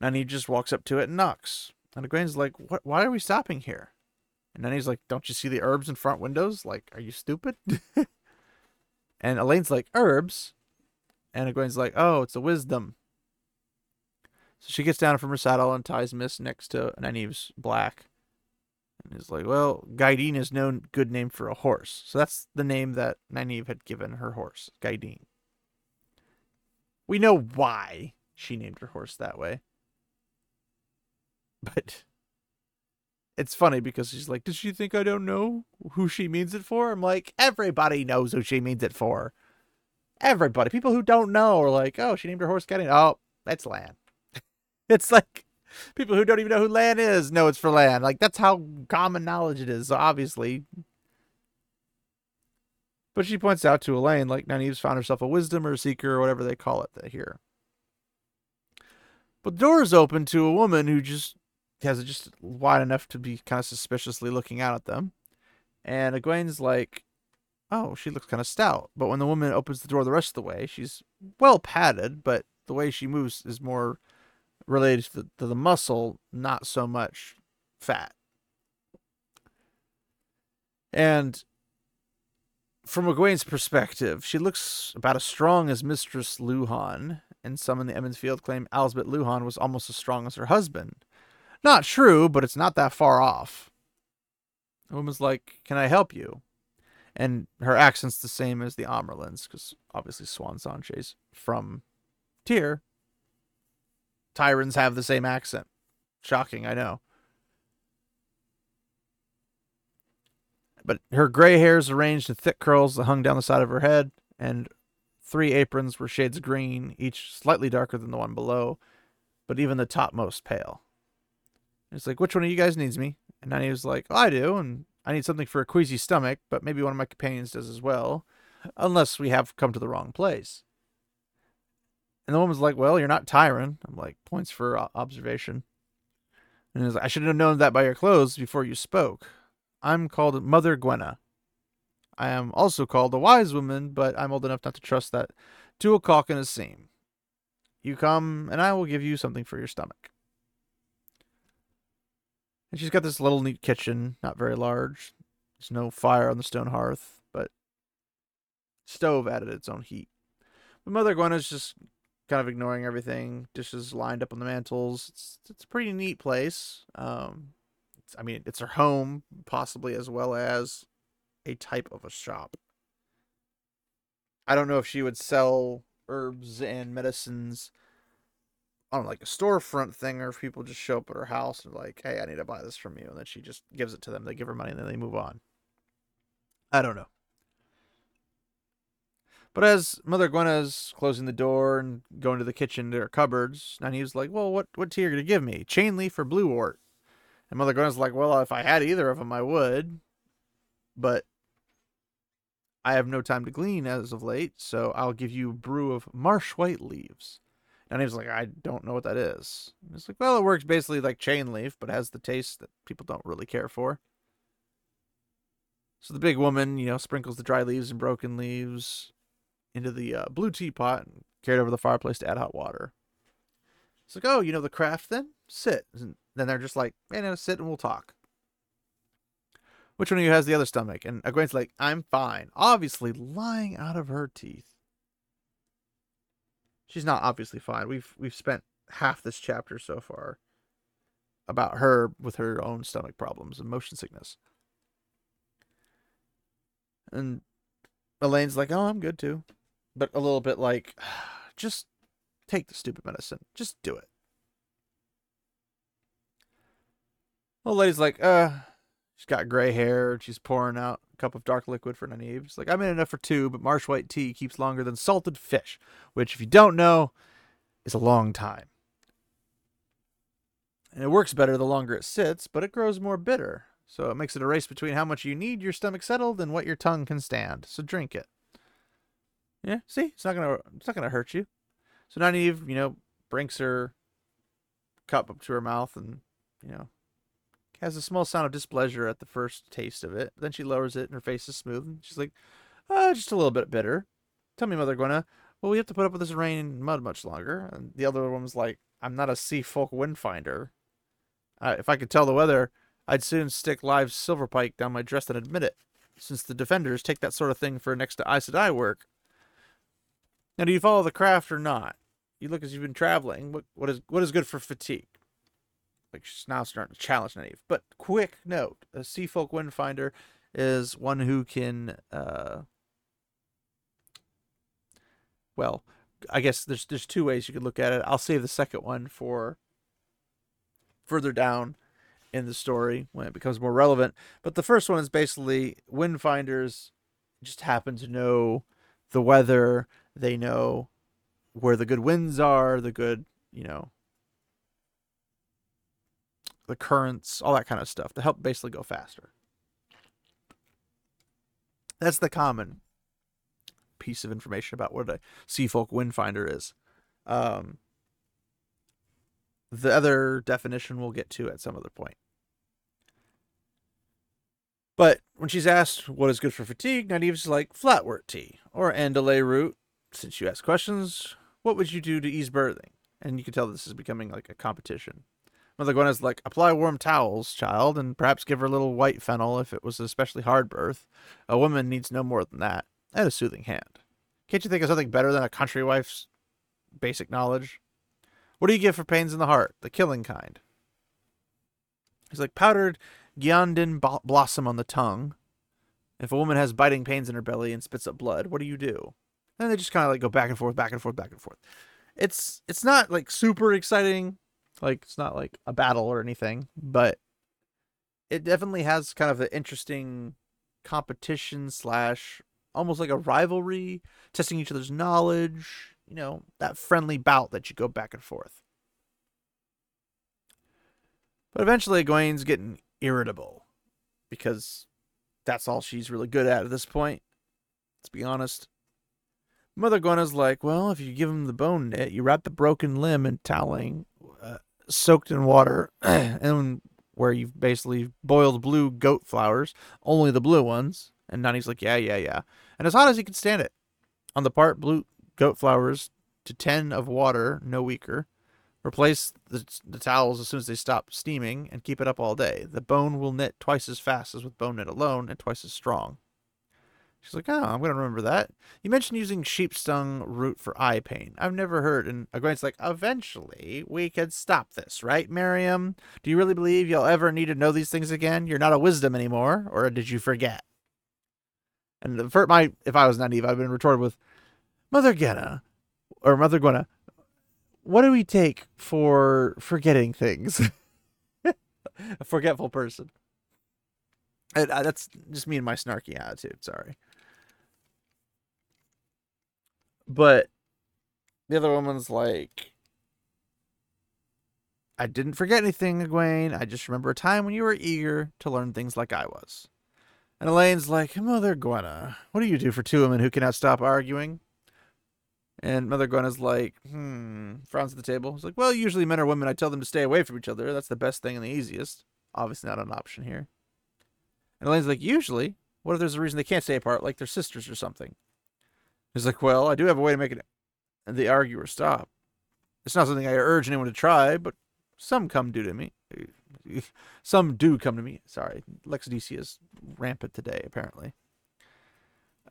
Nynaeve just walks up to it and knocks. And Egwene's like, "What? Why are we stopping here?" And then he's like, "Don't you see the herbs in front windows? Like, are you stupid?" And Elaine's like, "Herbs?" And Egwene's like, "Oh, it's a wisdom." So she gets down from her saddle and ties Mist next to Nynaeve's black. And he's like, "Well, Gaidin is no good name for a horse." So that's the name that Nynaeve had given her horse, Gaidin. We know why she named her horse that way. But it's funny because she's like, "Does she think I don't know who she means it for?" I'm like, everybody knows who she means it for. Everybody. People who don't know are like, "Oh, she named her horse Gaidin. Oh, that's Lan." It's like people who don't even know who Lan is know it's for Lan. Like, that's how common knowledge it is, obviously. But she points out to Elaine, like, Nynaeve's found herself a wisdom or a seeker or whatever they call it here. But the door is open to a woman who just has it just wide enough to be kind of suspiciously looking out at them. And Egwene's like, "Oh, she looks kind of stout." But when the woman opens the door the rest of the way, she's well padded, but the way she moves is more related to the, to the muscle, not so much fat. And from Egwene's perspective, she looks about as strong as Mistress Luhan, and some in the Emond's Field claim Elsbeth Luhan was almost as strong as her husband. Not true, but it's not that far off. The woman's like, "Can I help you?" And her accent's the same as the Amerlin's, because obviously Swan Sanche's from Tear. Tyrans have the same accent. Shocking, I know. But her gray hair is arranged in thick curls that hung down the side of her head, and Three aprons were shades green, each slightly darker than the one below, but even the topmost pale. It's like, which one of you guys needs me? And Nynaeve was like, oh, I do, and I need something for a queasy stomach, but maybe one of my companions does as well, unless we have come to the wrong place. And the woman's like, well, you're not Tyran. I'm like, points for observation. And he's like, I should have known that by your clothes before you spoke. I'm called Mother Guenna. I am also called a wise woman, but I'm old enough not to trust that to a caulk and a seam. You come, and I will give you something for your stomach. And she's got this little neat kitchen, not very large. There's no fire on the stone hearth, but stove added its own heat. But Mother Guenna's just kind of ignoring everything. Dishes lined up on the mantles. It's, it's a pretty neat place. Um, it's, I mean, it's her home, possibly, as well as a type of a shop. I don't know if she would sell herbs and medicines on like a storefront thing, or if people just show up at her house and like, hey, I need to buy this from you, and then she just gives it to them. They give her money and then they move on. I don't know. But as Mother Guenna's closing the door and going to the kitchen to her cupboards, Nynaeve's like, well, what, what tea are you going to give me? Chain leaf or blue wort? And Mother Guenna's like, well, if I had either of them, I would. But I have no time to glean as of late, so I'll give you a brew of marsh white leaves. Nynaeve's like, I don't know what that is. And it's like, well, it works basically like chain leaf, but has the taste that people don't really care for. So the big woman, you know, sprinkles the dry leaves and broken leaves into the uh, blue teapot and carried over the fireplace to add hot water. It's like, oh, you know the craft then? Sit. And then they're just like, hey, no, sit and we'll talk. Which one of you has the other stomach? And Egwene's like, I'm fine. Obviously lying out of her teeth. She's not obviously fine. We've we've spent half this chapter so far about her with her own stomach problems and motion sickness. And Elaine's like, oh, I'm good too. But a little bit like, just take the stupid medicine. Just do it. The lady's like, uh, she's got gray hair. She's pouring out a cup of dark liquid for Nynaeve. She's like, I made enough for two, but marsh white tea keeps longer than salted fish, which, if you don't know, is a long time. And it works better the longer it sits, but it grows more bitter. So it makes it a race between how much you need your stomach settled and what your tongue can stand. So drink it. Yeah, see, it's not gonna, it's not gonna hurt you. So Nynaeve, you know, brings her cup up to her mouth and, you know, has a small sound of displeasure at the first taste of it. Then she lowers it and her face is smooth. And she's like, oh, just a little bit bitter. Tell me, Mother Guenna, well, we have to put up with this rain and mud much longer. And the other woman's like, I'm not a sea folk wind finder. Uh, if I could tell the weather, I'd soon stick live silver pike down my dress and admit it, since the defenders take that sort of thing for next to Aes Sedai work. Now, do you follow the craft or not? You look as you've been traveling. What, what is what is good for fatigue? Like, she's now starting to challenge Nynaeve. But quick note, a sea folk windfinder is one who can, uh, well, I guess there's there's two ways you could look at it. I'll save the second one for further down in the story when it becomes more relevant. But the first one is basically wind finders just happen to know the weather. They know where the good winds are, the good, you know, the currents, all that kind of stuff to help basically go faster. That's the common piece of information about what a sea folk wind finder is. Um, The other definition we'll get to at some other point. But when she's asked what is good for fatigue, Nynaeve's like flatwort tea or andalay root. Since you ask questions, what would you do to ease birthing? And you can tell this is becoming like a competition. Mother Guenna's like, apply warm towels, child, and perhaps give her a little white fennel if it was an especially hard birth. A woman needs no more than that. And a soothing hand. Can't you think of something better than a country wife's basic knowledge? What do you give for pains in the heart? The killing kind. He's like powdered gyandan bo- blossom on the tongue. If a woman has biting pains in her belly and spits up blood, what do you do? And they just kind of like go back and forth, back and forth, back and forth. It's it's not like super exciting. Like, it's not like a battle or anything, but it definitely has kind of an interesting competition slash almost like a rivalry, testing each other's knowledge, you know, that friendly bout that you go back and forth. But eventually Egwene's getting irritable, because that's all she's really good at at this point, let's be honest. Mother Guenna's like, well, if you give him the bone knit, you wrap the broken limb in toweling uh, soaked in water, and where you've basically boiled blue goat flowers, only the blue ones. And Nani's like, yeah, yeah, yeah. And as hot as he could stand it. On the part, blue goat flowers to ten of water, no weaker. Replace the, the towels as soon as they stop steaming and keep it up all day. The bone will knit twice as fast as with bone knit alone and twice as strong. She's like, oh, I'm going to remember that. You mentioned using sheepstung root for eye pain. I've never heard. And Egwene's like, eventually we can stop this, right, Miriam? Do you really believe you'll ever need to know these things again? You're not a wisdom anymore, or did you forget? And for my, if I was Nynaeve, I've been retorted with, Mother Guenna, or Mother Guenna, what do we take for forgetting things? A forgetful person. And, uh, that's just me and my snarky attitude, sorry. But the other woman's like, I didn't forget anything, Egwene. I just remember a time when you were eager to learn things like I was. And Elaine's like, Mother Guenna, what do you do for two women who cannot stop arguing? And Mother Guenna's like, hmm, frowns at the table. She's like, well, usually men or women, I tell them to stay away from each other. That's the best thing and the easiest. Obviously not an option here. And Elaine's like, usually? What if there's a reason they can't stay apart, like they're sisters or something? He's like, well, I do have a way to make it and the arguer stop. It's not something I urge anyone to try, but some come due to me. Some do come to me. Sorry, Lexidesia is rampant today, apparently.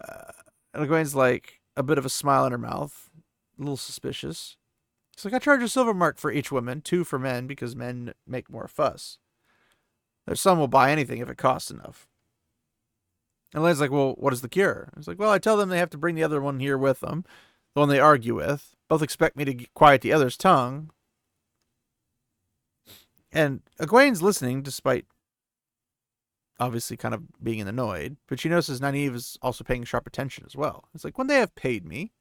Uh, and Egwene's like, a bit of a smile in her mouth, a little suspicious. She's like, I charge a silver mark for each woman, two for men, because men make more fuss. There's some will buy anything if it costs enough. And Elaine's like, well, what is the cure? I was like, well, I tell them they have to bring the other one here with them, the one they argue with. Both expect me to quiet the other's tongue. And Egwene's listening, despite obviously kind of being annoyed, but she notices Nynaeve is also paying sharp attention as well. It's like, when they have paid me,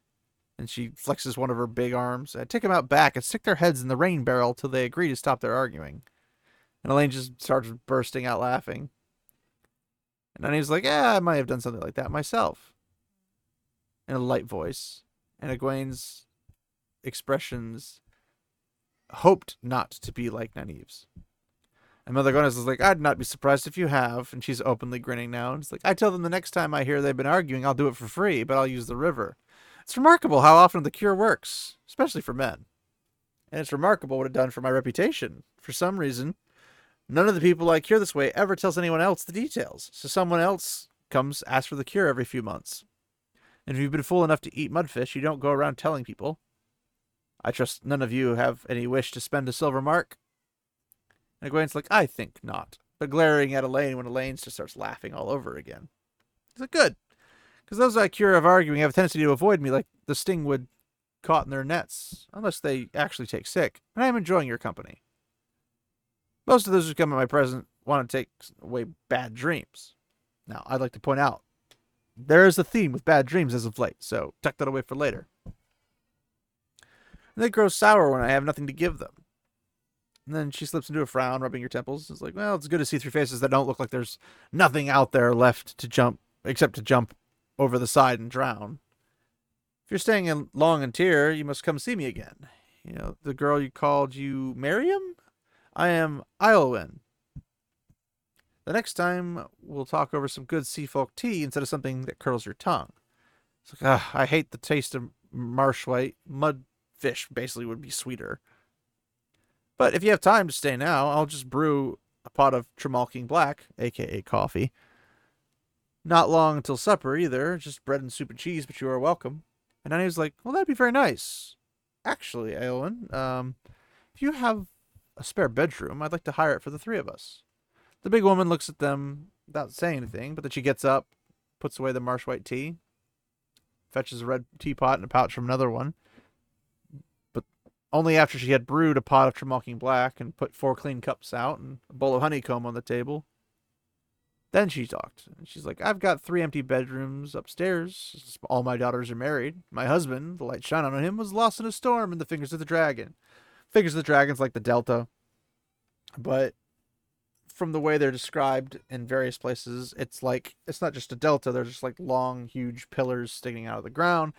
and she flexes one of her big arms, I take them out back and stick their heads in the rain barrel till they agree to stop their arguing. And Elaine just starts bursting out laughing. And Nynaeve's like, yeah, I might have done something like that myself. In a light voice. And Egwene's expressions hoped not to be like Nynaeve's. And Mother Guenna is like, I'd not be surprised if you have. And she's openly grinning now. And it's like, I tell them the next time I hear they've been arguing, I'll do it for free, but I'll use the river. It's remarkable how often the cure works, especially for men. And it's remarkable what it done for my reputation. For some reason, none of the people I cure this way ever tells anyone else the details. So someone else comes, asks for the cure every few months. And if you've been fool enough to eat mudfish, you don't go around telling people. I trust none of you have any wish to spend a silver mark. And Egwene's like, I think not. But glaring at Elaine when Elaine just starts laughing all over again. It's like, good. Because those I cure of arguing have a tendency to avoid me like the stingwood caught in their nets. Unless they actually take sick. And I am enjoying your company. Most of those who come at my present want to take away bad dreams. Now, I'd like to point out, there is a theme with bad dreams as of late. So, tuck that away for later. And they grow sour when I have nothing to give them. And then she slips into a frown, rubbing her temples. It's like, well, it's good to see through faces that don't look like there's nothing out there left to jump, except to jump over the side and drown. If you're staying in long in Tear, you must come see me again. You know, the girl you called you Miriam? I am Eilwen. The next time, we'll talk over some good sea folk tea instead of something that curls your tongue. It's like, ah, I hate the taste of marsh white. Mudfish basically would be sweeter. But if you have time to stay now, I'll just brew a pot of Tremalking Black, a k a coffee. Not long until supper, either. Just bread and soup and cheese, but you are welcome. And I was like, well, that'd be very nice. Actually, Eowyn, um, if you have a spare bedroom, I'd like to hire it for the three of us. The big woman looks at them without saying anything, but then she gets up, puts away the marsh white tea, fetches a red teapot and a pouch from another one. Only after she had brewed a pot of Tremalking Black and put four clean cups out and a bowl of honeycomb on the table. Then she talked. She's like, I've got three empty bedrooms upstairs. All my daughters are married. My husband, the light shone on him, was lost in a storm in the Fingers of the Dragon. Fingers of the Dragon's like the Delta. But from the way they're described in various places, it's like, it's not just a delta. They're just like long, huge pillars sticking out of the ground,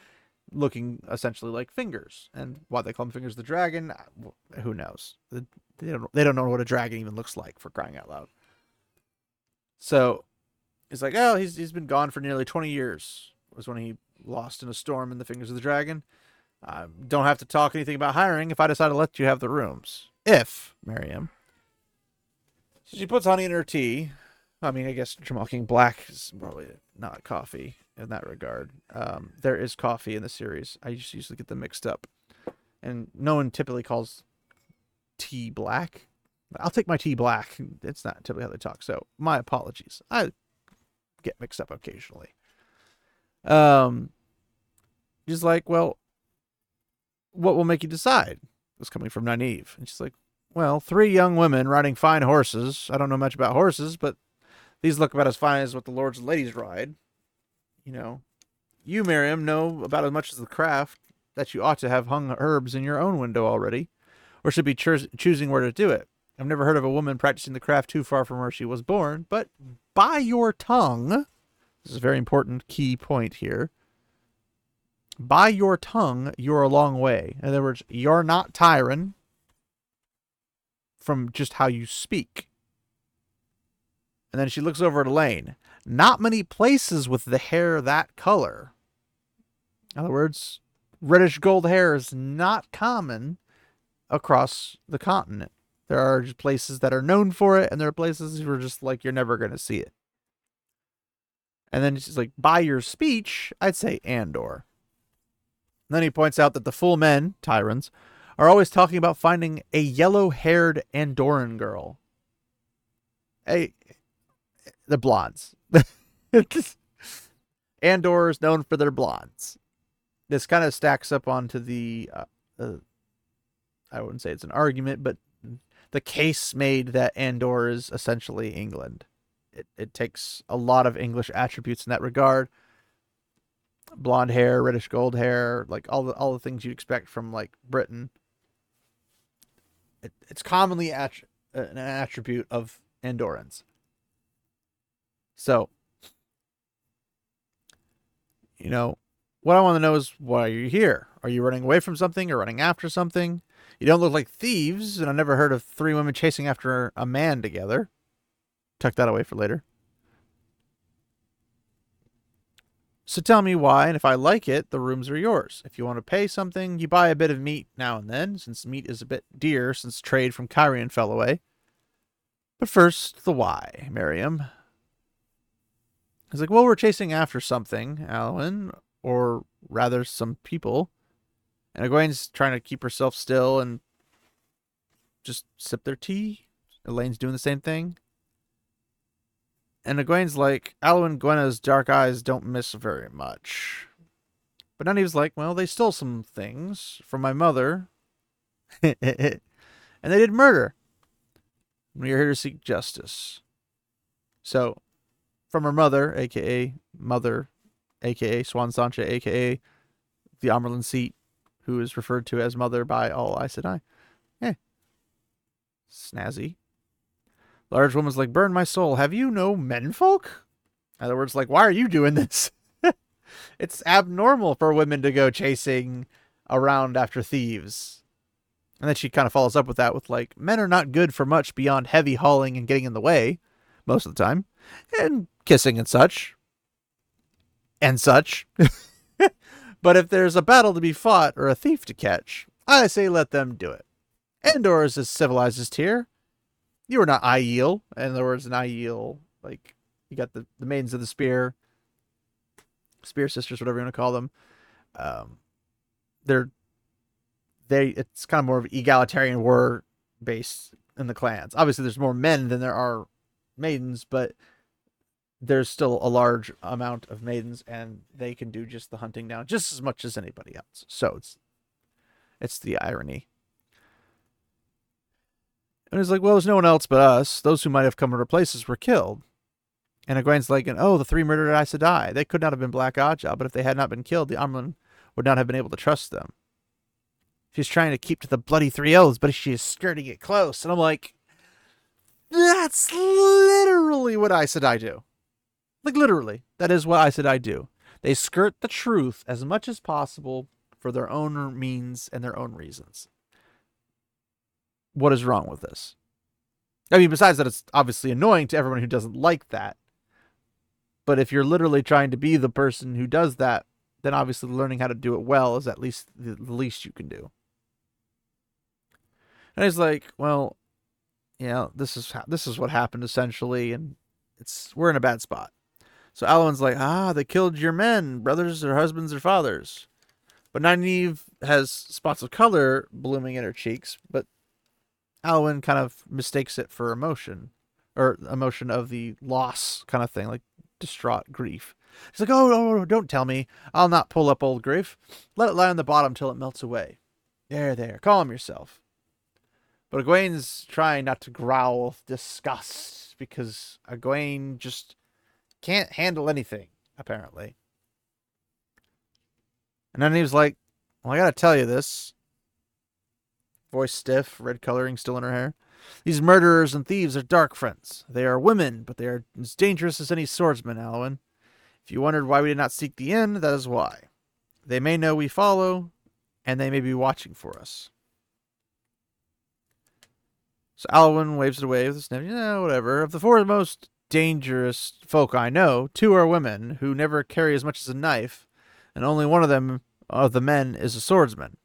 looking essentially like fingers. And why they call them Fingers of the Dragon, who knows? They don't, they don't know what a dragon even looks like, for crying out loud. So it's like, oh, he's he's been gone for nearly twenty years. It was when he lost in a storm in the Fingers of the Dragon. Uh, don't have to talk anything about hiring if I decide to let you have the rooms. If, Miriam. So she puts honey in her tea. I mean, I guess Tremalking Black is probably not coffee in that regard. Um, there is coffee in the series. I just usually get them mixed up. And no one typically calls tea black. I'll take my tea black. It's not typically how they talk, so my apologies. I get mixed up occasionally. Um, she's like, well, what will make you decide? It's coming from Nynaeve. And she's like, well, three young women riding fine horses. I don't know much about horses, but these look about as fine as what the lords and ladies ride. You know, you, Miriam, know about as much as the craft that you ought to have hung herbs in your own window already, or should be cho- choosing where to do it. I've never heard of a woman practicing the craft too far from where she was born, but by your tongue, this is a very important key point here, by your tongue, you're a long way. In other words, you're not Tyran from just how you speak. And then she looks over at Elaine. Not many places with the hair that color. In other words, reddish gold hair is not common across the continent. There are just places that are known for it, and there are places where just like you're never going to see it. And then she's like, by your speech, I'd say Andor. And then he points out that the full men, Tyrans, are always talking about finding a yellow-haired Andoran girl. Hey, the blondes. Andor is known for their blondes. This kind of stacks up onto the, uh, uh, I wouldn't say it's an argument, but the case made that Andor is essentially England. It it takes a lot of English attributes in that regard. Blonde hair, reddish gold hair, like all the all the things you'd expect from like Britain. It, it's commonly att- an attribute of Andorans. So, you know, what I want to know is, why are you here? Are you running away from something or running after something? You don't look like thieves, and I never heard of three women chasing after a man together. Tuck that away for later. So tell me why, and if I like it, the rooms are yours. If you want to pay something, you buy a bit of meat now and then, since meat is a bit dear since trade from Kyrian fell away. But first, the why, Miriam. He's like, well, we're chasing after something, Eilwen, or rather some people. And Egwene's trying to keep herself still and just sip their tea. Elaine's doing the same thing. And Egwene's like, Eilwen Guenna's dark eyes don't miss very much. But Nynaeve's like, well, they stole some things from my mother. And they did murder. We are here to seek justice. So, from her mother, a k a. Mother, a k a. Swan Sancha, a k a the Amerlin Seat, who is referred to as Mother by all Aes Sedai. Eh. Snazzy. Large woman's like, burn my soul. Have you no menfolk? In other words, like, why are you doing this? It's abnormal for women to go chasing around after thieves. And then she kind of follows up with that with, like, men are not good for much beyond heavy hauling and getting in the way most of the time. And kissing and such. And such. But if there's a battle to be fought or a thief to catch, I say let them do it. Andor is as civilized as Tyr. You are not Aiel. In other words, an Aiel, like, you got the, the Maidens of the Spear, Spear Sisters, whatever you want to call them. Um, they're, they, it's kind of more of an egalitarian war based in the clans. Obviously, there's more men than there are maidens, but there's still a large amount of maidens, and they can do just the hunting down just as much as anybody else. So it's, it's the irony. And it's like, well, there's no one else but us. Those who might have come to replace us were killed. And Egwene's like, oh, the three murdered Aes Sedai. They could not have been Black Ajah, but if they had not been killed, the Amrlin would not have been able to trust them. She's trying to keep to the bloody three elves, but she is skirting it close. And I'm like, that's literally what Aes Sedai do. Like, literally. That is what Aes Sedai do. They skirt the truth as much as possible for their own means and their own reasons. What is wrong with this? I mean, besides that, it's obviously annoying to everyone who doesn't like that. But if you're literally trying to be the person who does that, then obviously learning how to do it well is at least the least you can do. And it's like, well, you know, this is how, this is what happened essentially, and it's we're in a bad spot. So Eilwen's like, ah, they killed your men, brothers or husbands or fathers. But Nynaeve has spots of color blooming in her cheeks, but Eilwen kind of mistakes it for emotion, or emotion of the loss kind of thing, like distraught grief. She's like, oh, no, no, don't tell me. I'll not pull up old grief. Let it lie on the bottom till it melts away. There, there, calm yourself. But Egwene's trying not to growl with disgust because Egwene just can't handle anything, apparently. And then he was like, well, I gotta tell you this. Voice stiff, red coloring still in her hair. These murderers and thieves are dark friends. They are women, but they are as dangerous as any swordsman, Eilwen. If you wondered why we did not seek the end, that is why. They may know we follow, and they may be watching for us. So Eilwen waves it away with a sniff. Yeah, whatever. Of the four most dangerous folk I know, two are women who never carry as much as a knife, and only one of them, of the men, is a swordsman.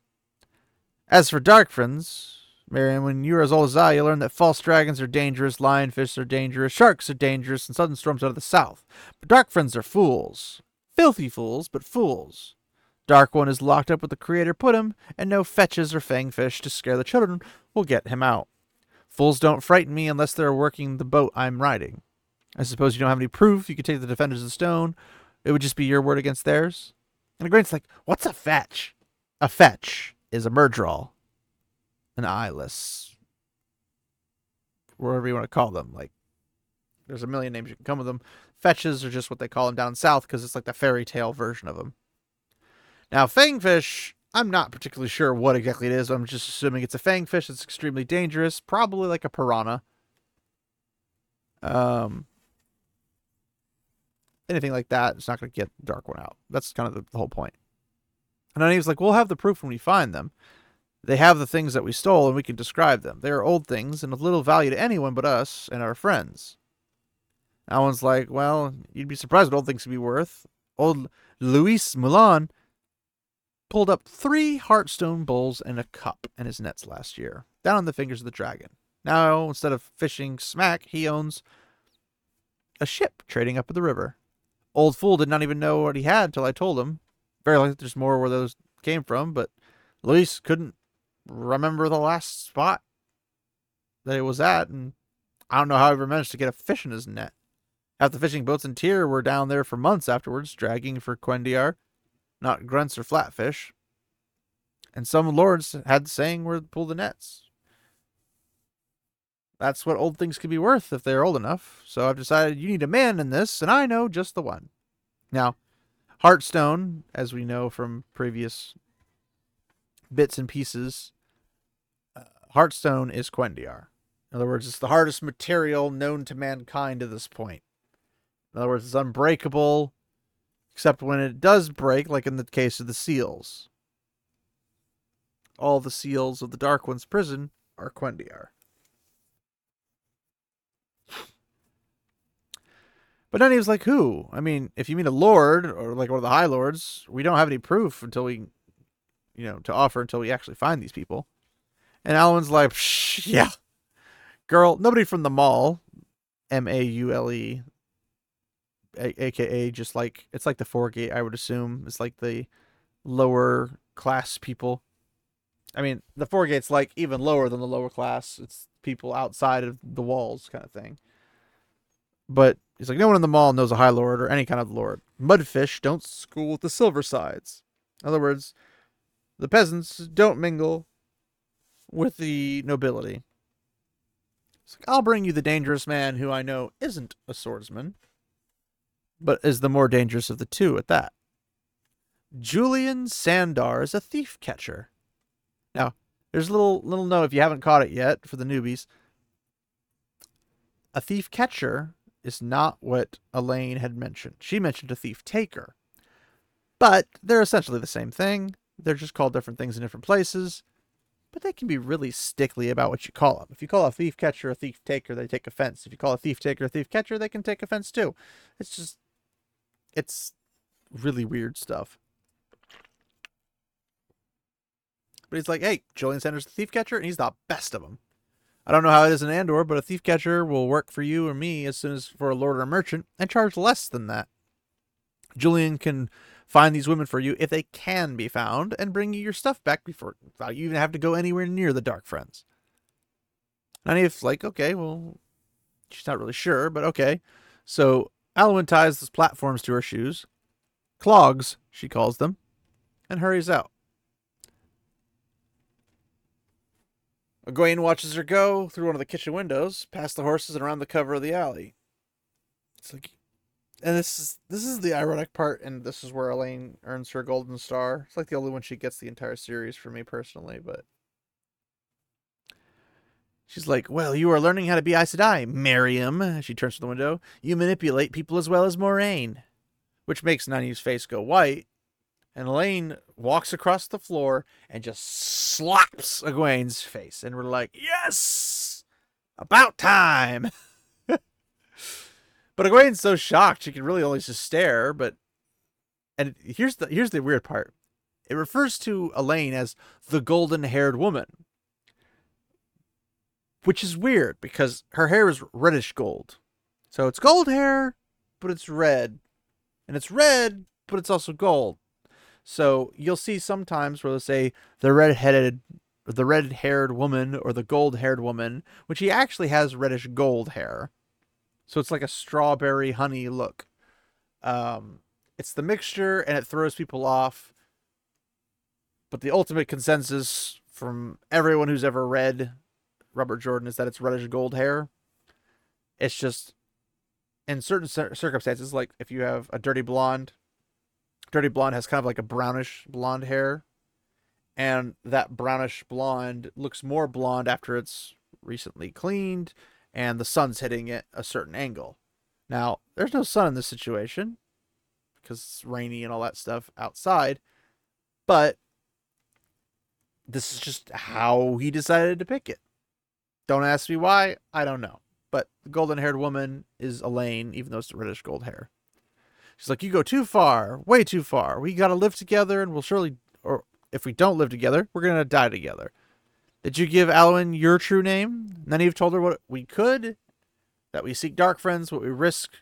As for dark friends, Marion, when you are as old as I, you learn that false dragons are dangerous, lionfish are dangerous, sharks are dangerous, and sudden storms out of the south. But dark friends are fools. Filthy fools, but fools. Dark One is locked up with the Creator put him, and no fetches or fangfish to scare the children will get him out. Fools don't frighten me unless they're working the boat I'm riding. I suppose you don't have any proof. You could take the defenders of stone. It would just be your word against theirs. And Egwene's like, what's a fetch? A fetch is a murdral. An eyeless, whatever you want to call them. Like, there's a million names you can come with them. Fetches are just what they call them down south because it's like the fairy tale version of them. Now, fangfish, I'm not particularly sure what exactly it is. But I'm just assuming it's a fangfish. It's extremely dangerous, probably like a piranha. Um, anything like that, it's not going to get the Dark One out. That's kind of the, the whole point. And then he was like, "We'll have the proof when we find them." They have the things that we stole, and we can describe them. They are old things, and of little value to anyone but us and our friends. Eilwen's like, well, you'd be surprised what old things could be worth. Old Luis Mulan pulled up three heartstone bowls and a cup in his nets last year, down on the Fingers of the Dragon. Now, instead of fishing smack, he owns a ship trading up at the river. Old fool did not even know what he had till I told him. Very likely there's more where those came from, but Luis couldn't remember the last spot that it was at, and I don't know how he ever managed to get a fish in his net. Half the fishing boats in Tear were down there for months afterwards, dragging for Cuendillar, not grunts or flatfish. And some lords had the saying where to pull the nets. That's what old things could be worth if they're old enough, so I've decided you need a man in this, and I know just the one. Now, Heartstone, as we know from previous bits and pieces, uh, Heartstone is Cuendillar. In other words, it's the hardest material known to mankind to this point. In other words, it's unbreakable, except when it does break, like in the case of the seals. All the seals of the Dark One's prison are Cuendillar. But then he was like, who? I mean, if you mean a lord, or like one of the High Lords, we don't have any proof until we... you know, to offer until we actually find these people. And Eilwen's like, psh, yeah. Girl, nobody from the Maul, M A U L E, a- aka just like, it's like the Foregate, I would assume. It's like the lower class people. I mean, the Foregate's like even lower than the lower class. It's people outside of the walls kind of thing. But he's like, no one in the Maul knows a High Lord or any kind of lord. Mudfish don't school with the Silver Sides. In other words, the peasants don't mingle with the nobility. It's like, I'll bring you the dangerous man who I know isn't a swordsman. but is the more dangerous of the two at that. Julian Sandar is a thief catcher. Now, there's a little, little note if you haven't caught it yet for the newbies. A thief catcher is not what Elaine had mentioned. She mentioned a thief taker. But they're essentially the same thing. They're just called different things in different places. But they can be really stickly about what you call them. If you call a thief catcher a thief taker, they take offense. If you call a thief taker a thief catcher, they can take offense too. It's just, it's really weird stuff. But he's like, hey, Julian Sanders is a thief catcher, and he's the best of them. I don't know how it is in Andor, but a thief catcher will work for you or me as soon as for a lord or a merchant and charge less than that. Julian can find these women for you if they can be found and bring you your stuff back before you even have to go anywhere near the Dark Friends. Nynaeve's like, okay, well, she's not really sure, but okay. So Eilwen ties those platforms to her shoes, clogs, she calls them, and hurries out. Egwene watches her go through one of the kitchen windows, past the horses, and around the cover of the alley. It's like, and this is this is the ironic part, and this is where Elaine earns her golden star. It's like the only one she gets the entire series for me personally, but she's like, "Well, you are learning how to be Aes Sedai, Miriam." She turns to the window. "You manipulate people as well as Moraine," which makes Nynaeve's face go white. And Elaine walks across the floor and just slaps Egwene's face. And we're like, yes! About time! But Egwene's so shocked, she can really only just stare. But And here's the here's the weird part. It refers to Elaine as the golden-haired woman. Which is weird, because her hair is reddish gold. So it's gold hair, but it's red. And it's red, but it's also gold. So you'll see sometimes where they'll say the red-headed, the red-haired woman or the gold-haired woman, which he actually has reddish gold hair. So it's like a strawberry honey look. Um, it's the mixture and it throws people off. But the ultimate consensus from everyone who's ever read Robert Jordan is that it's reddish gold hair. It's just in certain circumstances, like if you have a dirty blonde, Dirty Blonde has kind of like a brownish blonde hair, and that brownish blonde looks more blonde after it's recently cleaned and the sun's hitting it a certain angle. Now, there's no sun in this situation because it's rainy and all that stuff outside, but this is just how he decided to pick it. Don't ask me why, I don't know. But the golden-haired woman is Elaine, even though it's the reddish gold hair. She's like, you go too far, way too far. We got to live together, and we'll surely, or if we don't live together, we're going to die together. Did you give Eilwen your true name? Nynaeve told her what we could, that we seek Dark Friends, what we risk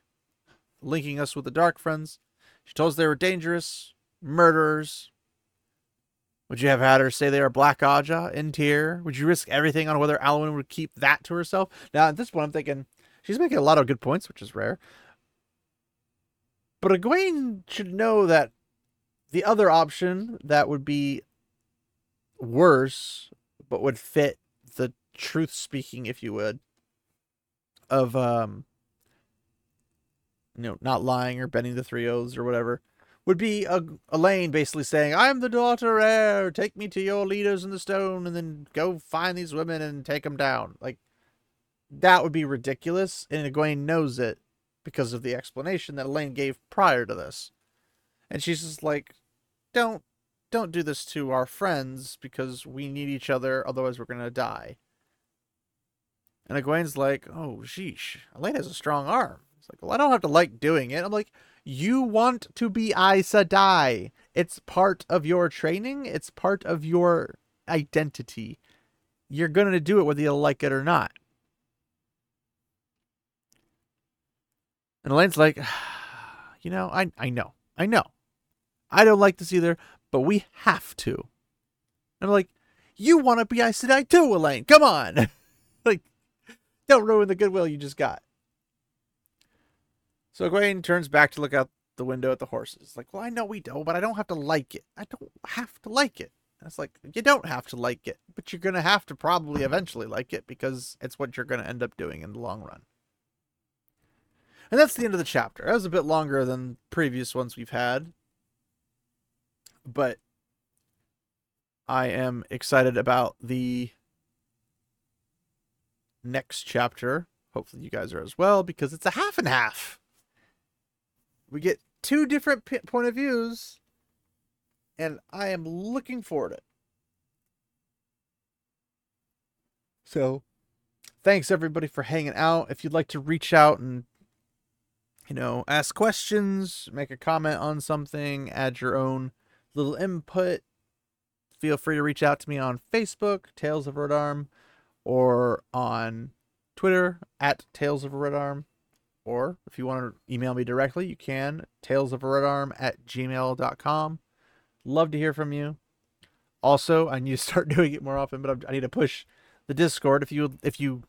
linking us with the Dark Friends. She told us they were dangerous, murderers. Would you have had her say they are Black Ajah in Tear? Would you risk everything on whether Eilwen would keep that to herself? Now, at this point, I'm thinking, she's making a lot of good points, which is rare. But Egwene should know that the other option that would be worse, but would fit the truth speaking, if you would, of, um, you know, not lying or bending the three oaths or whatever, would be a, Elaine basically saying, I'm the daughter heir, take me to your leaders in the stone, and then go find these women and take them down. Like, that would be ridiculous, and Egwene knows it, because of the explanation that Elaine gave prior to this. And she's just like, don't, don't do this to our friends because we need each other. Otherwise we're going to die. And Egwene's like, oh, sheesh. Elaine has a strong arm. It's like, well, I don't have to like doing it. I'm like, you want to be Aes Sedai. It's part of your training. It's part of your identity. You're going to do it whether you like it or not. And Elaine's like, you know, I I know, I know. I don't like this either, but we have to. And I'm like, you want to be Aes Sedai too, Elaine. Come on. Like, don't ruin the goodwill you just got. So Egwene turns back to look out the window at the horses. Like, well, I know we don't, but I don't have to like it. I don't have to like it. And it's like, you don't have to like it, but you're going to have to probably eventually like it because it's what you're going to end up doing in the long run. And that's the end of the chapter. That was a bit longer than previous ones we've had, but I am excited about the next chapter. Hopefully you guys are as well, because it's a half and half. We get two different p- point of views, and I am looking forward to it. So thanks everybody for hanging out. If you'd like to reach out and, you know, ask questions, make a comment on something, add your own little input, feel free to reach out to me on Facebook, Tales of a Red Arm, or on Twitter, at Tales of a Red Arm. Or if you want to email me directly, you can, talesofaredarm at gmail dot com. Love to hear from you. Also, I need to start doing it more often, but I need to push the Discord. If you, if you,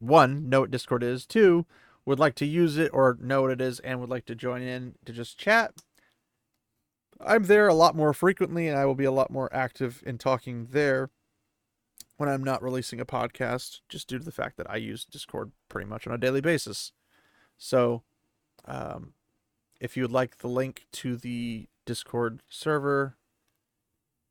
one, know what Discord is, two, would like to use it or know what it is and would like to join in to just chat, I'm there a lot more frequently, and I will be a lot more active in talking there when I'm not releasing a podcast, just due to the fact that I use Discord pretty much on a daily basis. So um, if you would like the link to the Discord server,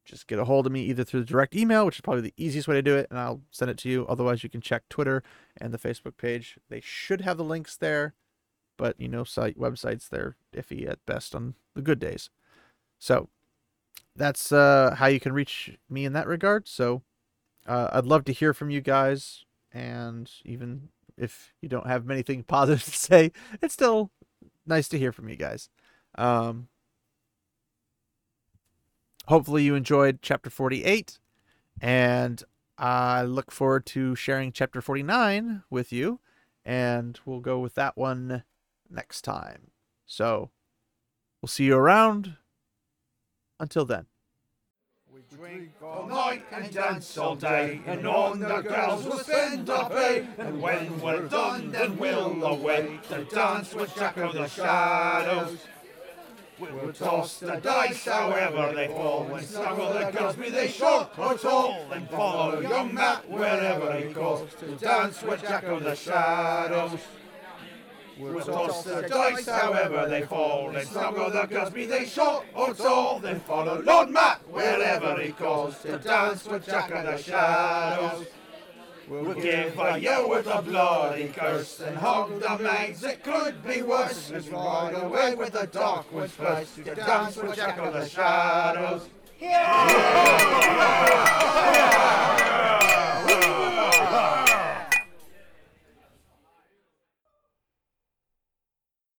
just get a hold of me either through the direct email, which is probably the easiest way to do it, and I'll send it to you. Otherwise, you can check Twitter and the Facebook page. They should have the links there, but, you know, site websites, they're iffy at best on the good days. So that's uh, how you can reach me in that regard. So uh, I'd love to hear from you guys. And even if you don't have anything positive to say, it's still nice to hear from you guys. Um, hopefully you enjoyed Chapter forty-eight. And I look forward to sharing Chapter forty-nine with you. And we'll go with that one next time. So we'll see you around. Until then. We drink all night and dance all day, and on the girls we'll spend our pay, and when we're done then we'll away to dance with Jack of the Shadows. We'll toss the dice however they fall, and snuggle the girls be they short or tall, and follow young Matt wherever he goes, to dance with Jack of the Shadows. We'll toss the dice however they fall, and snuggle the girls be they short or tall, then follow Lord Matt wherever he calls, to dance with Jack of the Shadows. We'll give a yell with a bloody curse, and hog the maids, it could be worse, as we ride away with the darkwood place, to dance with Jack of the Shadows. Yeah! Yeah! Yeah!